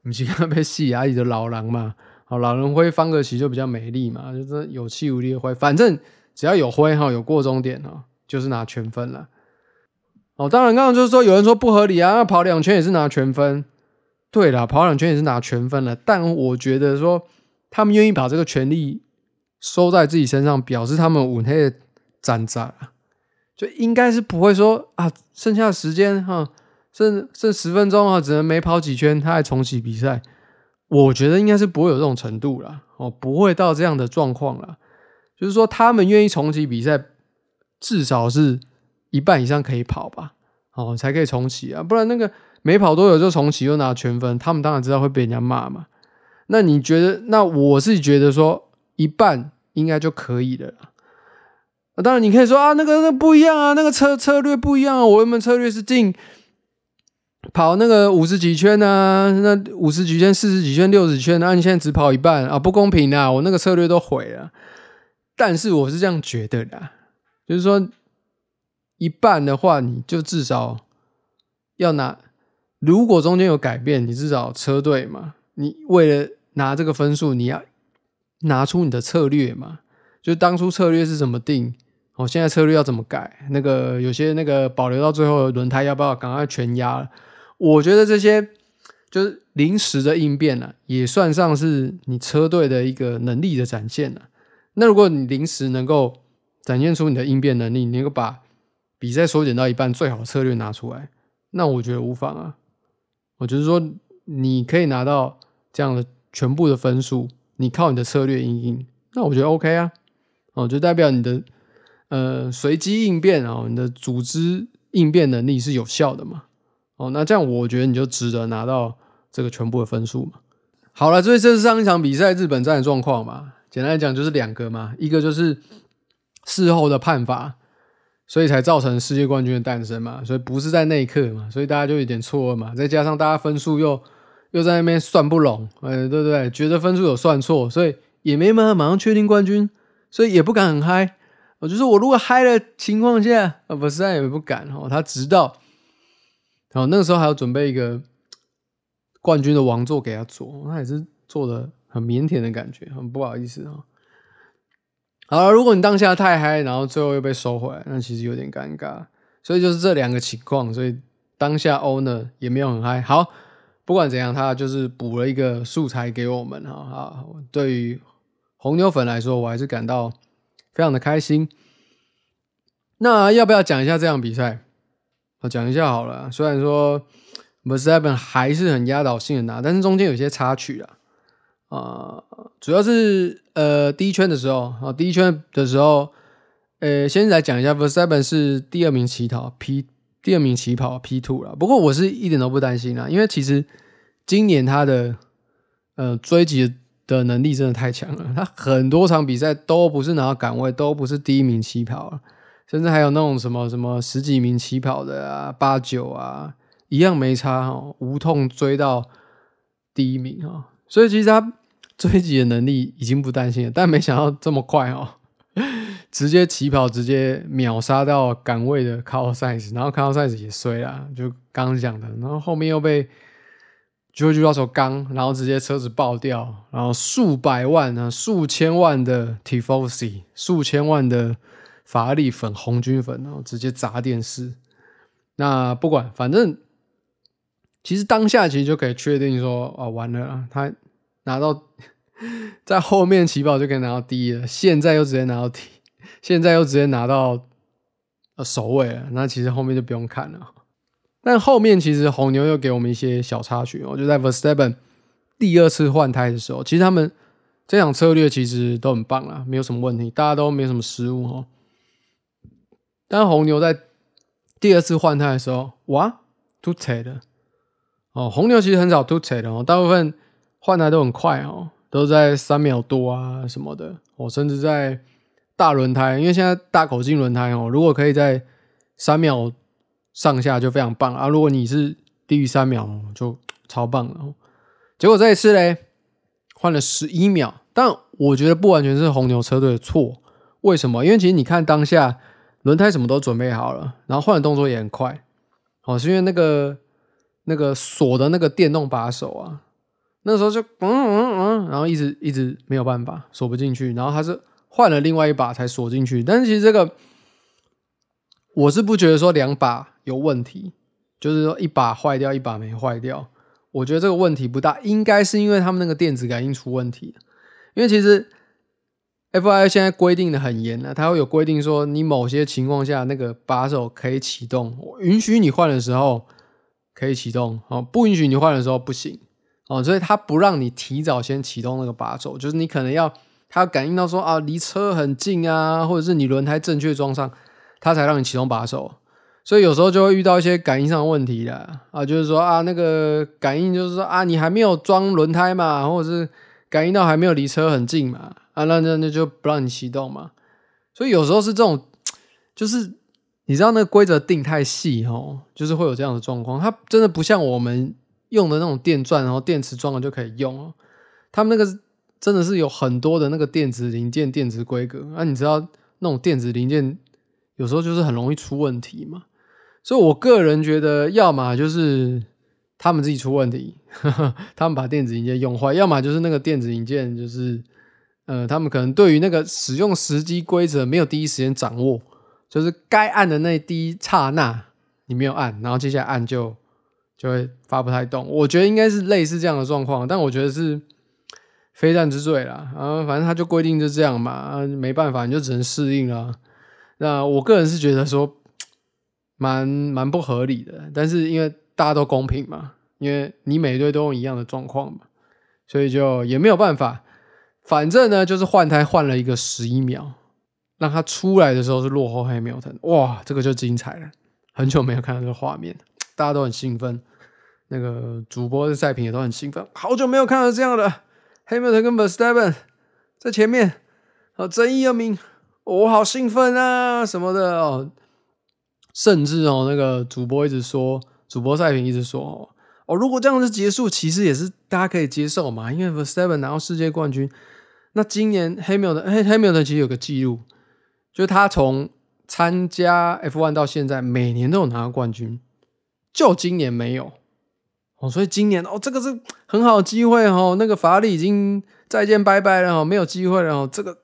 不是刚刚被戏阿姨的老狼嘛、哦、老人挥方格旗就比较美丽嘛，就是有气无力的挥，反正只要有挥、哦、有过终点、哦、就是拿全分了、哦、当然刚刚就是说有人说不合理啊，那跑两圈也是拿全分，对啦，跑两圈也是拿全分了，但我觉得说他们愿意把这个权利收在自己身上，表示他们有那个战战啦，就应该是不会说啊，剩下的时间哈，剩剩十分钟啊，只能没跑几圈，他还重启比赛。我觉得应该是不会有这种程度啦，哦，不会到这样的状况啦。就是说，他们愿意重启比赛，至少是一半以上可以跑吧，哦，才可以重启啊，不然那个没跑多久就重启又拿全分，他们当然知道会被人家骂嘛。那你觉得？那我是觉得说，一半应该就可以了啦。啊、当然你可以说啊，那个那不一样啊，那个策策略不一样啊，我原本策略是进跑那个五十几圈啊，那五十几圈四十几圈六十圈啊，你现在只跑一半啊，不公平啊，我那个策略都毁了。但是我是这样觉得的、啊、就是说一半的话你就至少要拿，如果中间有改变，你至少车队嘛，你为了拿这个分数你要拿出你的策略嘛，就当初策略是怎么定哦，现在策略要怎么改？那个有些那个保留到最后的轮胎要不要赶快全压了？我觉得这些就是临时的应变了、啊，也算上是你车队的一个能力的展现了、啊。那如果你临时能够展现出你的应变能力，你能够把比赛缩减到一半，最好的策略拿出来，那我觉得无妨啊。我就是说，你可以拿到这样的全部的分数，你靠你的策略赢赢，那我觉得 OK 啊。哦，就代表你的呃随机应变哦，你的组织应变能力是有效的嘛？哦，那这样我觉得你就值得拿到这个全部的分数嘛。好了，所以这是上一场比赛日本站的状况嘛。简单来讲就是两个嘛，一个就是事后的判罚，所以才造成世界冠军的诞生嘛。所以不是在那一刻嘛，所以大家就有点错愕嘛。再加上大家分数又又在那边算不拢，呃，对不对？觉得分数有算错，所以也没办法马上确定冠军。所以也不敢很嗨，我就是我如果嗨的情况下，啊，不是他也不敢哦。他直到哦那个时候还要准备一个冠军的王座给他做，他也是做的很腼腆的感觉，很不好意思哦。好了，如果你当下太嗨，然后最后又被收回来，那其实有点尴尬。所以就是这两个情况，所以当下 Owner 也没有很嗨。好，不管怎样，他就是补了一个素材给我们哈啊，对于红牛粉来说，我还是感到非常的开心。那要不要讲一下这场比赛？我讲一下好了。虽然说 Verstappen 还是很压倒性的拿，但是中间有些插曲啦。啊、呃，主要是呃第一圈的时候啊，第一圈的时候，呃，先来讲一下 Verstappen 是第二名起跑 P 第二名起跑 P 二 啦。不过我是一点都不担心啦，因为其实今年他的呃追击的。的能力真的太强了，他很多场比赛都不是拿到杆位，都不是第一名起跑了，甚至还有那种什么什么十几名起跑的啊，八九啊，一样没差哦，无痛追到第一名哦，所以其实他追击的能力已经不担心了，但没想到这么快哦，直接起跑直接秒杀到杆位的 Carlos Sainz， 然后 Carlos Sainz 也衰啦，就刚刚讲的，然后后面又被George Russell 刚，然后直接车子爆掉，然后数百万啊，数千万的 Tifosi， 数千万的法拉利粉、红军粉，然后直接砸电视。那不管，反正其实当下其实就可以确定说，啊，完了啦，他拿到在后面起跑就可以拿到第一了，现在又直接拿到第，现在又直接拿到呃首位了，那其实后面就不用看了。但后面其实红牛又给我们一些小插曲，我就在 Verstappen 第二次换胎的时候，其实他们这场策略其实都很棒啦，没有什么问题，大家都没有什么失误齁。但红牛在第二次换胎的时候，哇，突踩的哦，红牛其实很少突踩的哦，大部分换胎都很快哦，都在三秒多啊什么的哦，甚至在大轮胎，因为现在大口径轮胎哦，如果可以在三秒上下就非常棒啊，如果你是低于三秒就超棒了哦。结果这一次嘞，换了十一秒，但我觉得不完全是红牛车队的错，为什么？因为其实你看当下轮胎什么都准备好了，然后换的动作也很快哦，是因为那个那个锁的那个电动把手啊，那时候就嗯嗯嗯，然后一直一直没有办法锁不进去，然后他是换了另外一把才锁进去。但是其实这个我是不觉得说两把有问题，就是说一把坏掉一把没坏掉，我觉得这个问题不大，应该是因为他们那个电子感应出问题。因为其实 F I A 现在规定的很严了，它会有规定说你某些情况下那个把手可以启动，允许你换的时候可以启动、哦、不允许你换的时候不行、哦、所以它不让你提早先启动那个把手，就是你可能要它感应到说啊离车很近啊，或者是你轮胎正确装上，它才让你启动把手。所以有时候就会遇到一些感应上的问题啦，啊，就是说啊，那个感应就是说啊，你还没有装轮胎嘛，或者是感应到还没有离车很近嘛，啊，那那那就不让你启动嘛。所以有时候是这种，就是你知道那个规则定太细哦，就是会有这样的状况。它真的不像我们用的那种电钻，然后电池装了就可以用哦。他们那个真的是有很多的那个电子零件、电子规格，啊，你知道那种电子零件有时候就是很容易出问题嘛。所以我个人觉得，要么就是他们自己出问题，呵呵，他们把电子零件用坏，要么就是那个电子零件就是呃，他们可能对于那个使用时机规则没有第一时间掌握，就是该按的那第一刹那你没有按，然后接下来按就就会发不太动。我觉得应该是类似这样的状况，但我觉得是非战之罪啦，然后反正他就规定就这样嘛，没办法，你就只能适应啦。那我个人是觉得说蛮蛮不合理的，但是因为大家都公平嘛，因为你每队都用一样的状况嘛，所以就也没有办法。反正呢，就是换胎换了一个十一秒，让他出来的时候是落后 Hamilton。 哇，这个就精彩了，很久没有看到这个画面，大家都很兴奋，那个主播的赛评也都很兴奋，好久没有看到这样的 Hamilton 跟 Verstappen 在前面争一而鸣，我、哦、好兴奋啊什么的哦。甚至哦，那个主播一直说，主播赛评一直说哦，哦，如果这样子结束，其实也是大家可以接受嘛，因为 Verstappen 拿到世界冠军。那今年 Hamilton Hamilton 其实有个记录，就是他从参加 F 一 到现在，每年都有拿到冠军，就今年没有哦。所以今年哦，这个是很好的机会哦，那个法拉利已经再见拜拜了哦，没有机会了哦，这个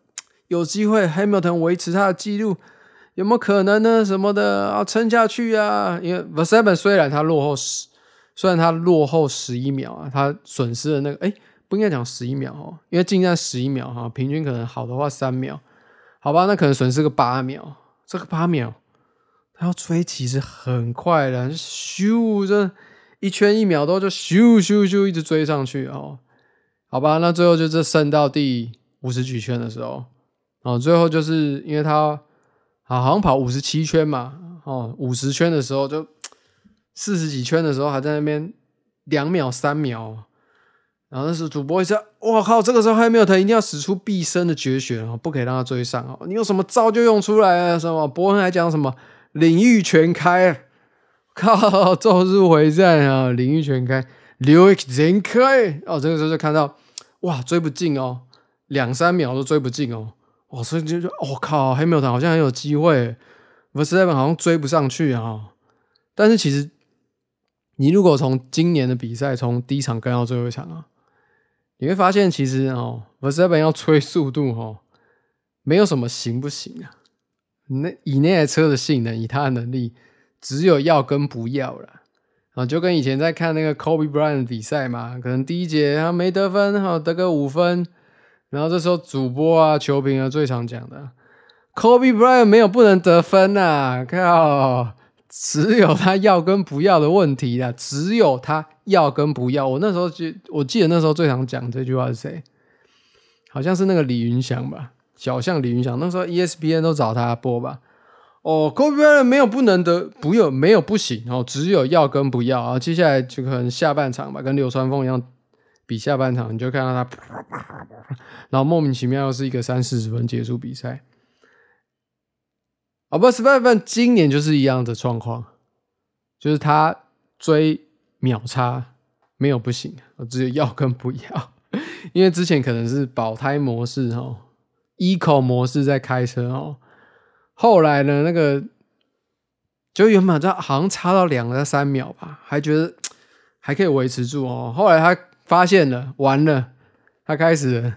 有机会 Hamilton 维持他的记录。有没有可能呢？什么的啊，撑下去啊！因为 Verstappen 虽然他落后十，虽然他落后十一秒啊，他损失了那个，哎、欸，不应该讲十一秒哦，因为竞赛十一秒哈、啊，平均可能好的话三秒，好吧，那可能损失个八秒，这个八秒他要追其实很快的，咻，这一圈一秒多就咻咻咻一直追上去哦，好吧，那最后就是剩到第五十几圈的时候，哦，最后就是因为他。啊，好像跑五十七圈嘛，哦， 五十圈的时候就四十几圈的时候还在那边两秒三秒，然后那时候主播一下，哇靠，这个时候 Hamilton 一定要使出毕生的绝学，不可以让他追上哦，你有什么招就用出来啊，什么伯恩还讲什么领域全开，靠，咒术回战啊，领域全开，流域全开哦，这个时候就看到哇追不进哦，两三秒都追不进哦。哦，所以就我、哦、靠 ，Hamilton 好像很有机会 ，Verstappen 好像追不上去啊、哦。但是其实，你如果从今年的比赛从第一场跟到最后一场啊，你会发现其实哦 ，Verstappen 要追速度哦，没有什么行不行啊？那以那台车的性能，以他的能力，只有要跟不要了啊。就跟以前在看那个 Kobe Bryant 的比赛嘛，可能第一节他没得分，好得个五分。然后这时候主播啊、球评啊最常讲的 ，Kobe Bryant 没有不能得分啊，靠，只有他要跟不要的问题啦，只有他要跟不要。我那时候记，我记得那时候最常讲这句话是谁？好像是那个李云翔吧，小象李云翔。那时候 E S P N 都找他播吧。哦 ，Kobe Bryant 没有不能的，不有没有不行哦，只有要跟不要啊。接下来就可能下半场吧，跟流川枫一样，比下半场你就看到他，然后莫名其妙又是一个三四十分结束比赛。好吧，斯派芬今年就是一样的状况，就是他追秒差没有不行，只有要跟不要。因为之前可能是保胎模式哦 ，eco 模式在开车哦，后来呢，那个就原本好像差到两到三秒吧，还觉得还可以维持住哦。后来他发现了，完了，他开始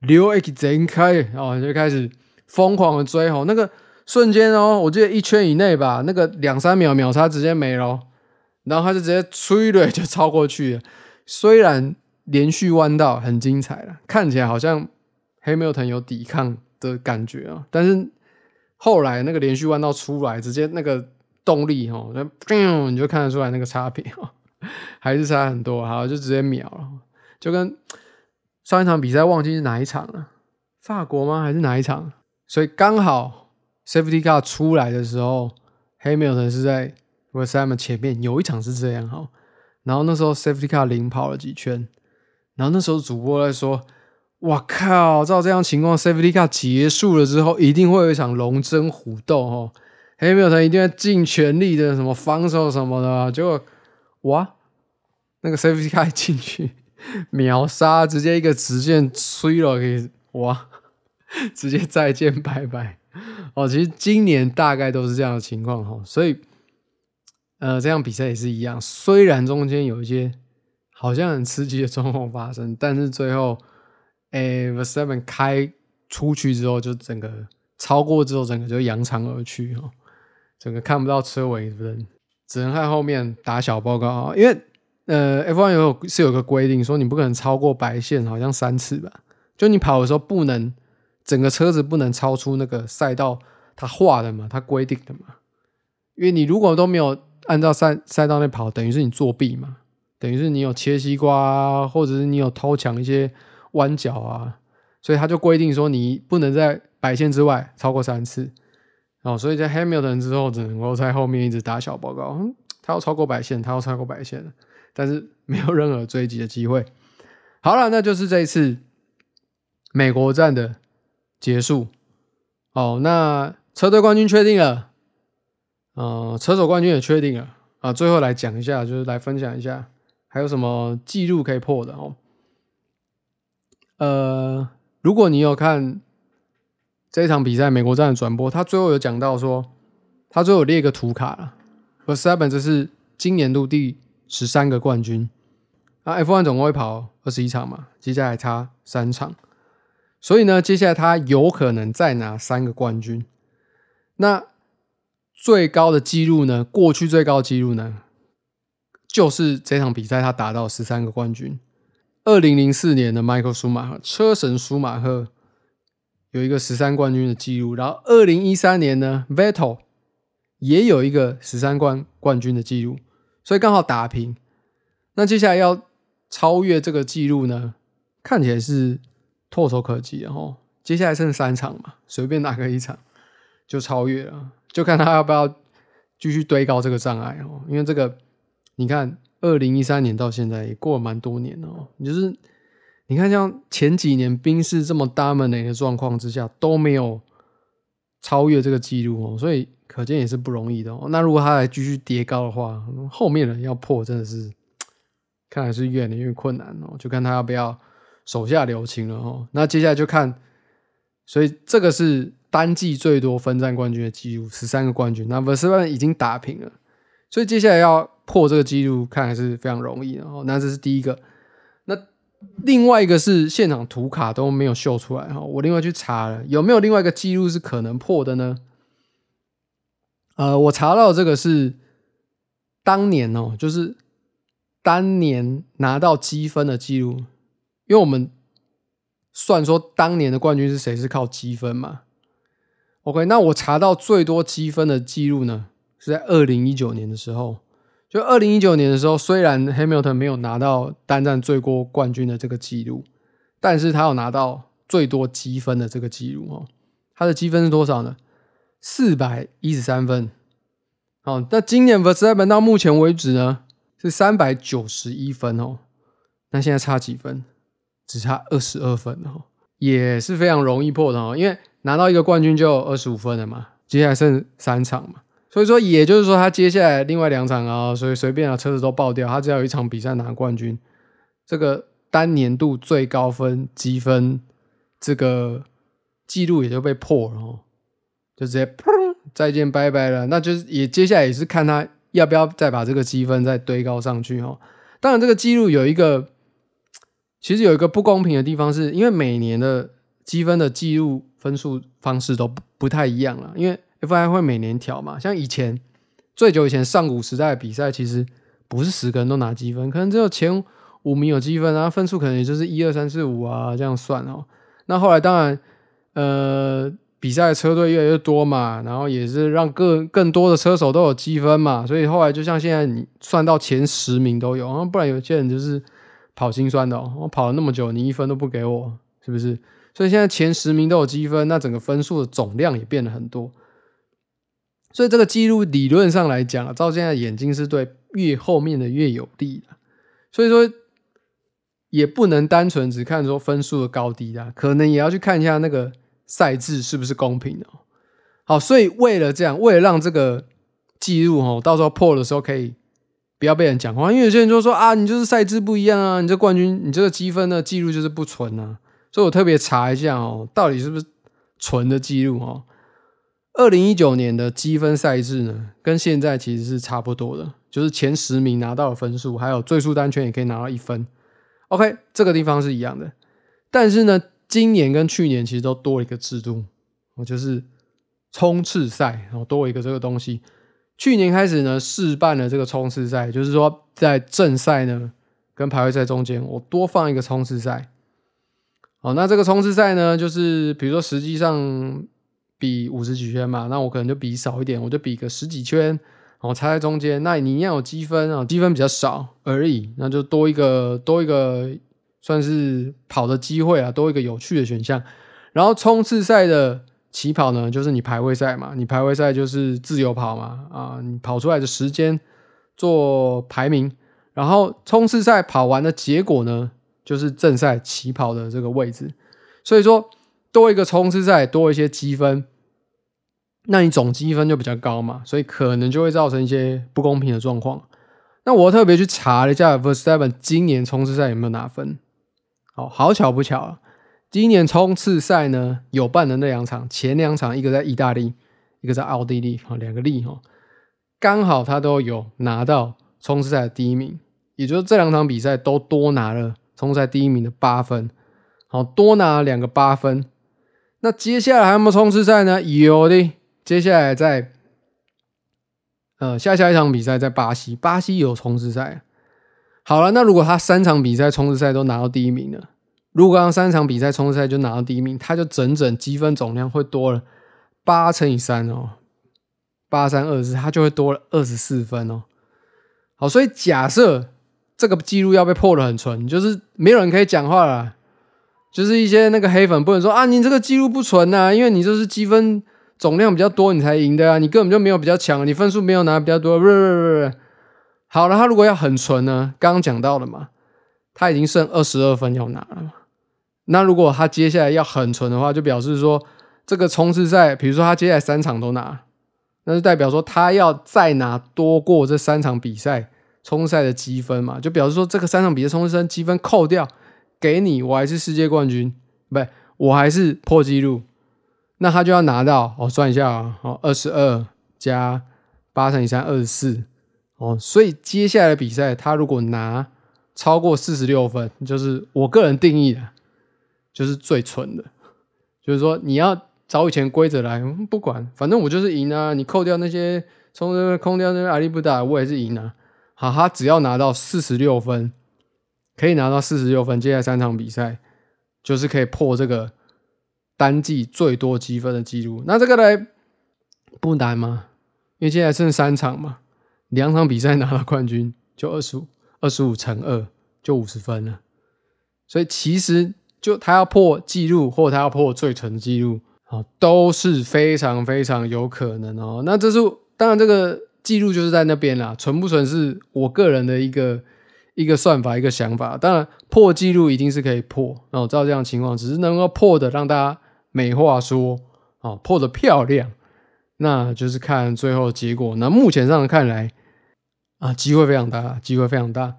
溜一整开哦，就开始疯狂的追哦，那个。瞬间哦，我记得一圈以内吧，那个两三秒秒差直接没了，然后他就直接吹了就超过去了。虽然连续弯道很精彩了，看起来好像 Hamilton 有抵抗的感觉啊，但是后来那个连续弯道出来，直接那个动力哦，你就看得出来那个差别哦，还是差很多，好就直接秒了，就跟上一场比赛忘记是哪一场了，法国吗还是哪一场？所以刚好。Safety Car 出来的时候 Hamilton 是在 Verstappen 前面，有一场是这样哈。然后那时候 Safety Car 领跑了几圈，然后那时候主播在说：“哇靠，照这样情况 ，Safety Car 结束了之后，一定会有一场龙争虎斗哦 ，Hamilton 一定会尽全力的什么防守什么的。”结果哇，那个 Safety Car 进去秒杀，直接一个直线吹了，哇，直接再见拜拜。哦，其实今年大概都是这样的情况哈，所以呃，这样比赛也是一样。虽然中间有一些好像很刺激的状况发生，但是最后，诶 Verstappen 开出去之后，就整个超过之后，整个就扬长而去哦，整个看不到车尾的人，只能看后面打小报告啊。因为呃 ，F 一 有是有个规定说你不可能超过白线，好像三次吧，就你跑的时候不能。整个车子不能超出那个赛道它画的嘛，它规定的嘛，因为你如果都没有按照赛赛道内跑，等于是你作弊嘛，等于是你有切西瓜、啊、或者是你有偷抢一些弯角啊，所以他就规定说你不能在白线之外超过三次、哦、所以在 Hamilton 之后只能够在后面一直打小报告、嗯、他要超过白线他要超过白线，但是没有任何追击的机会。好了，那就是这一次美国站的结束。哦，那车队冠军确定了，呃，车手冠军也确定了啊。最后来讲一下，就是来分享一下还有什么记录可以破的哦。呃，如果你有看这一场比赛美国站的转播，他最后有讲到说，他最后有列一个图卡了。Verstappen 这是今年度第十三个冠军啊。F 一 总共会跑二十一场嘛，接下来差三场。所以呢，接下来他有可能再拿三个冠军。那最高的纪录呢？过去最高纪录呢，就是这场比赛他达到十三个冠军。二零零四年的 Michael 舒马赫，车神舒马赫有一个十三冠军的纪录。然后二零一三年呢 ，Vettel 也有一个十三冠冠军的纪录，所以刚好打平。那接下来要超越这个纪录呢，看起来是。唾手可及，然后接下来剩三场嘛，随便拿个一场就超越了，就看他要不要继续堆高这个障碍哦。因为这个，你看二零一三年到现在也过了蛮多年哦，就是你看像前几年宾士这么 dominate 的状况之下都没有超越这个记录哦，所以可见也是不容易的哦。那如果他来继续叠高的话，后面人要破真的是看来是越来越困难哦，就看他要不要。手下留情了哦，那接下来就看，所以这个是单季最多分站冠军的记录，十三个冠军。那 Verstappen 已经打平了，所以接下来要破这个记录，看还是非常容易哦。那这是第一个，那另外一个是现场图卡都没有秀出来哈，我另外去查了，有没有另外一个记录是可能破的呢？呃，我查到这个是当年哦，就是当年拿到积分的记录。因为我们算说当年的冠军是谁是靠积分嘛 ，OK， 那我查到最多积分的记录呢，是在二零一九年的时候，就二零一九年的时候，虽然 Hamilton 没有拿到单站最多冠军的这个记录，但是他有拿到最多积分的这个记录、哦、他的积分是多少呢？四百一十三分。好，那今年 Verstappen 到目前为止呢是三百九十一分哦，那现在差几分？只差二十二分哦，也是非常容易破的哦，因为拿到一个冠军就有二十五分了嘛，接下来剩三场嘛，所以说也就是说他接下来另外两场啊，所以随便啊车子都爆掉，他只要有一场比赛拿冠军，这个单年度最高分积分这个记录也就被破了哦，就直接砰再见拜拜了。那就是也接下来也是看他要不要再把这个积分再堆高上去哦。当然这个记录有一个其实有一个不公平的地方，是因为每年的积分的记录分数方式都 不, 不太一样啦，因为 F I 会每年调嘛，像以前最久以前上古时代的比赛其实不是十个人都拿积分，可能只有前五名有积分啊，分数可能也就是一二三四五啊这样算哦。那后来当然呃比赛的车队越来越多嘛，然后也是让更更多的车手都有积分嘛，所以后来就像现在你算到前十名都有，然后不然有些人就是跑心酸的哦，我跑了那么久你一分都不给我，是不是？所以现在前十名都有积分，那整个分数的总量也变得很多，所以这个记录理论上来讲照现在眼睛是对越后面的越有利的，所以说也不能单纯只看说分数的高低啦，可能也要去看一下那个赛制是不是公平的哦。好，所以为了这样，为了让这个记录哦，到时候破的时候可以不要被人讲话，因为有些人就说啊，你就是赛制不一样啊，你这冠军，你这个积分的记录就是不纯啊。所以我特别查一下哦，到底是不是纯的记录哦。二零一九年的积分赛制呢，跟现在其实是差不多的，就是前十名拿到的分数，还有最速单圈也可以拿到一分。OK， 这个地方是一样的，但是呢，今年跟去年其实都多了一个制度，就是冲刺赛，然后多了一个这个东西。去年开始呢，试办了这个冲刺赛，就是说在正赛呢跟排位赛中间，我多放一个冲刺赛。好，那这个冲刺赛呢，就是比如说实际上比五十几圈嘛，那我可能就比少一点，我就比个十几圈，然后插在中间。那你一样有积分啊，积分比较少而已，那就多一个多一个算是跑的机会啊，多一个有趣的选项。然后冲刺赛的起跑呢，就是你排位赛嘛，你排位赛就是自由跑嘛，啊，你跑出来的时间做排名，然后冲刺赛跑完的结果呢，就是正赛起跑的这个位置。所以说多一个冲刺赛，多一些积分，那你总积分就比较高嘛，所以可能就会造成一些不公平的状况。那我特别去查了一下 Verstappen 今年冲刺赛有没有拿分，好，好巧不巧啊，今年冲刺赛呢有办的那两场，前两场一个在意大利，一个在奥地利，两个利哦，刚好他都有拿到冲刺赛的第一名，也就是这两场比赛都多拿了冲刺赛第一名的八分，好，多拿了两个八分。那接下来还有没有冲刺赛呢？有的，接下来在呃下下一场比赛在巴西，巴西有冲刺赛。好了，那如果他三场比赛冲刺赛都拿到第一名了。如果刚刚三场比赛冲刺赛就拿到第一名，他就整整积分总量会多了八乘以三哦，八三二四，他就会多了二十四分哦。好，所以假设这个记录要被破得很纯，就是没有人可以讲话啦，就是一些那个黑粉不能说啊，你这个记录不纯啊，因为你就是积分总量比较多你才赢的啊，你根本就没有比较强，你分数没有拿比较多，不不不不。好了，他如果要很纯呢，刚刚讲到了嘛，他已经剩二十二分要拿了嘛。那如果他接下来要很纯的话，就表示说这个冲刺赛比如说他接下来三场都拿，那就代表说他要再拿多过这三场比赛冲刺赛的积分嘛，就表示说这个三场比赛冲刺赛积分扣掉给你，我还是世界冠军，不，我还是破纪录。那他就要拿到，我、哦、算一下啊、哦哦、，二十二加八乘以三 二十四、哦、所以接下来的比赛他如果拿超过四十六分，就是我个人定义的就是最纯的，就是说你要找以前规则来，不管，反正我就是赢啊！你扣掉那些冲这边空掉那边阿里不打，我也是赢啊！好，他只要拿到四十六分，可以拿到四十六分，接下来三场比赛就是可以破这个单季最多积分的记录。那这个来不难吗？因为接下来剩三场嘛，两场比赛拿到冠军就二十五乘二就五十分了，所以其实就他要破纪录或他要破最纯纪录都是非常非常有可能哦。那这是当然这个纪录就是在那边啦，纯不纯是我个人的一个一个算法一个想法，当然破纪录一定是可以破，那我知道这样的情况只是能够破的让大家没话说、哦、破的漂亮，那就是看最后结果。那目前上看来啊，机会非常大，机会非常大。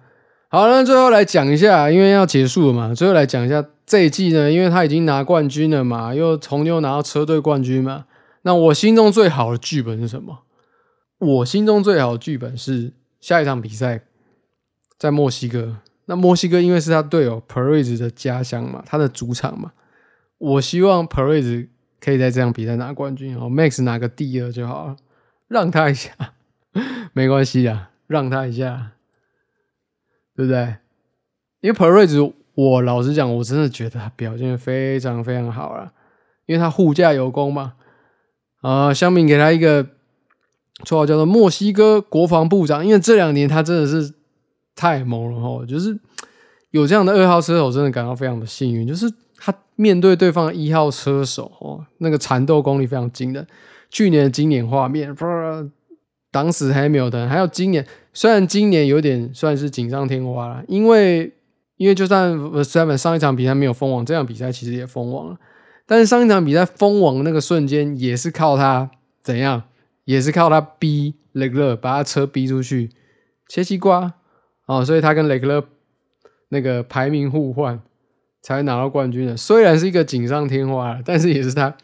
好，那最后来讲一下，因为要结束了嘛，最后来讲一下这一季呢，因为他已经拿冠军了嘛，又红牛拿到车队冠军嘛，那我心中最好的剧本是什么？我心中最好的剧本是下一场比赛在墨西哥，那墨西哥因为是他队友 Perez 的家乡嘛，他的主场嘛，我希望 Perez 可以在这场比赛拿冠军，然后 Max 拿个第二就好了，让他一下没关系啦，让他一下，对不对？因为 Perez 我老实讲我真的觉得他表现非常非常好啦，因为他护驾有功嘛，呃，乡民给他一个绰号叫做墨西哥国防部长，因为这两年他真的是太猛了吼，就是有这样的二号车手真的感到非常的幸运，就是他面对对方的一号车手、哦、那个缠斗功力非常惊人，去年的经典画面挡死 Hamilton， 还有今年虽然今年有点算是锦上添花啦，因为因为就算 Verstappen 上一场比赛没有封王，这场比赛其实也封王了，但是上一场比赛封王的那个瞬间也是靠他怎样，也是靠他逼 Leclerc 把他车逼出去切西瓜、哦、所以他跟 Leclerc 那个排名互换才拿到冠军的，虽然是一个锦上添花啦，但是也是他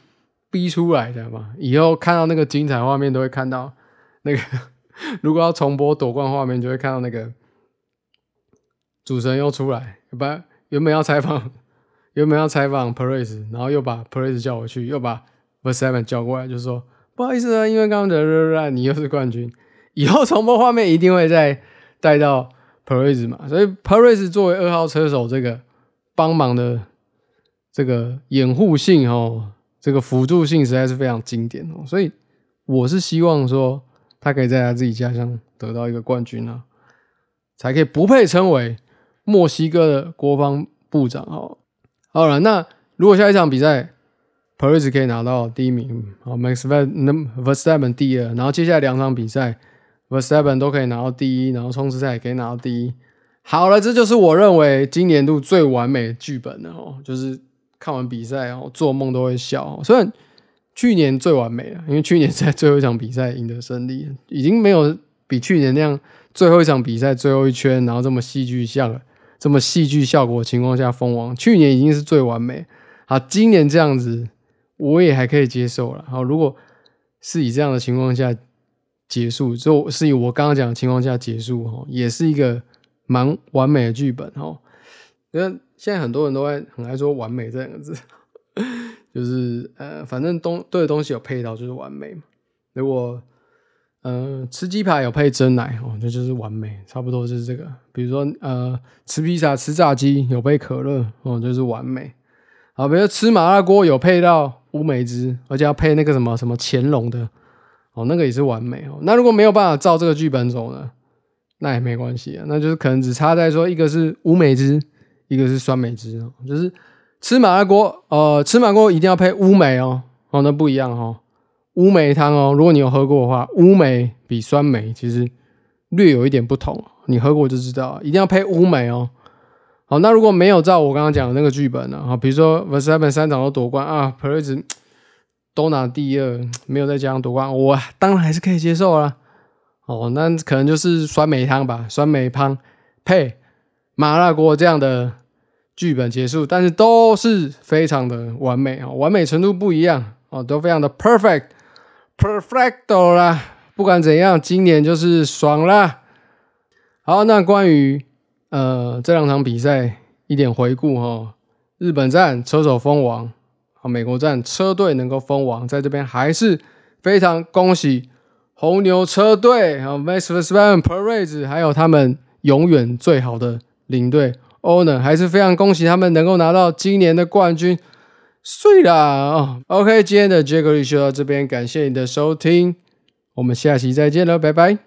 逼出来的嘛，以后看到那个精彩画面都会看到那个如果要重播夺冠画面就会看到那个主持人又出来，把原本要采访原本要采访 Perez， 然后又把 Perez 叫回去，又把 Verstappen 叫过来，就说不好意思啊，因为刚刚你又是冠军，以后重播画面一定会再带到 Perez 嘛，所以 Perez 作为二号车手这个帮忙的这个掩护性、哦、这个辅助性实在是非常经典、哦、所以我是希望说他可以在他自己家乡得到一个冠军啊，才可以不配称为墨西哥的国防部长。好，好了，那如果下一场比赛 Perez 可以拿到第一名，好 Max Verstappen 第二，然后接下来两场比赛 Verstappen 都可以拿到第一，然后冲刺赛也可以拿到第一。好了，这就是我认为今年度最完美的剧本了、哦、就是看完比赛、哦、做梦都会笑、哦、虽然去年最完美了，因为去年在最后一场比赛赢得胜利，已经没有比去年那样最后一场比赛最后一圈然后这么戏剧效了这么戏剧效果的情况下封王，去年已经是最完美。好，今年这样子我也还可以接受了。好，如果是以这样的情况下结束，就是以我刚刚讲的情况下结束，也是一个蛮完美的剧本。现在很多人都会很爱说完美这两个字，就是呃，反正东对的东西有配到就是完美嘛。如果呃吃鸡排有配真奶哦，这就是完美，差不多就是这个。比如说呃吃披萨吃炸鸡有配可乐哦，就是完美。好，比如说吃麻辣锅有配到乌梅汁，而且要配那个什么什么乾隆的哦，那个也是完美哦。那如果没有办法照这个剧本走呢，那也没关系啊，那就是可能只差在说一个是乌梅汁，一个是酸梅汁哦，就是。吃麻辣锅，呃，吃麻辣锅一定要配乌梅哦，哦，那不一样哦，乌梅汤哦，如果你有喝过的话，乌梅比酸梅其实略有一点不同，你喝过就知道，一定要配乌梅哦。好，那如果没有照我刚刚讲的那个剧本呢、啊，比如说 Verstappen 三场都夺冠啊 ，Perez 都拿第二，没有再加上夺冠，我当然还是可以接受啦。哦，那可能就是酸梅汤吧，酸梅汤配麻辣锅这样的。剧本结束，但是都是非常的完美，完美程度不一样哦，都非常的 perfect perfecto 啦。不管怎样，今年就是爽啦。好，那关于呃这两场比赛一点回顾哦，日本站车手封王，美国站车队能够封王，在这边还是非常恭喜红牛车队啊 ，Max Verstappen、Perez 还有他们永远最好的领队。Horner 还是非常恭喜他们能够拿到今年的冠军，碎啦、哦、OK， 今天的Jaggy Show到这边，感谢你的收听，我们下期再见了，拜拜。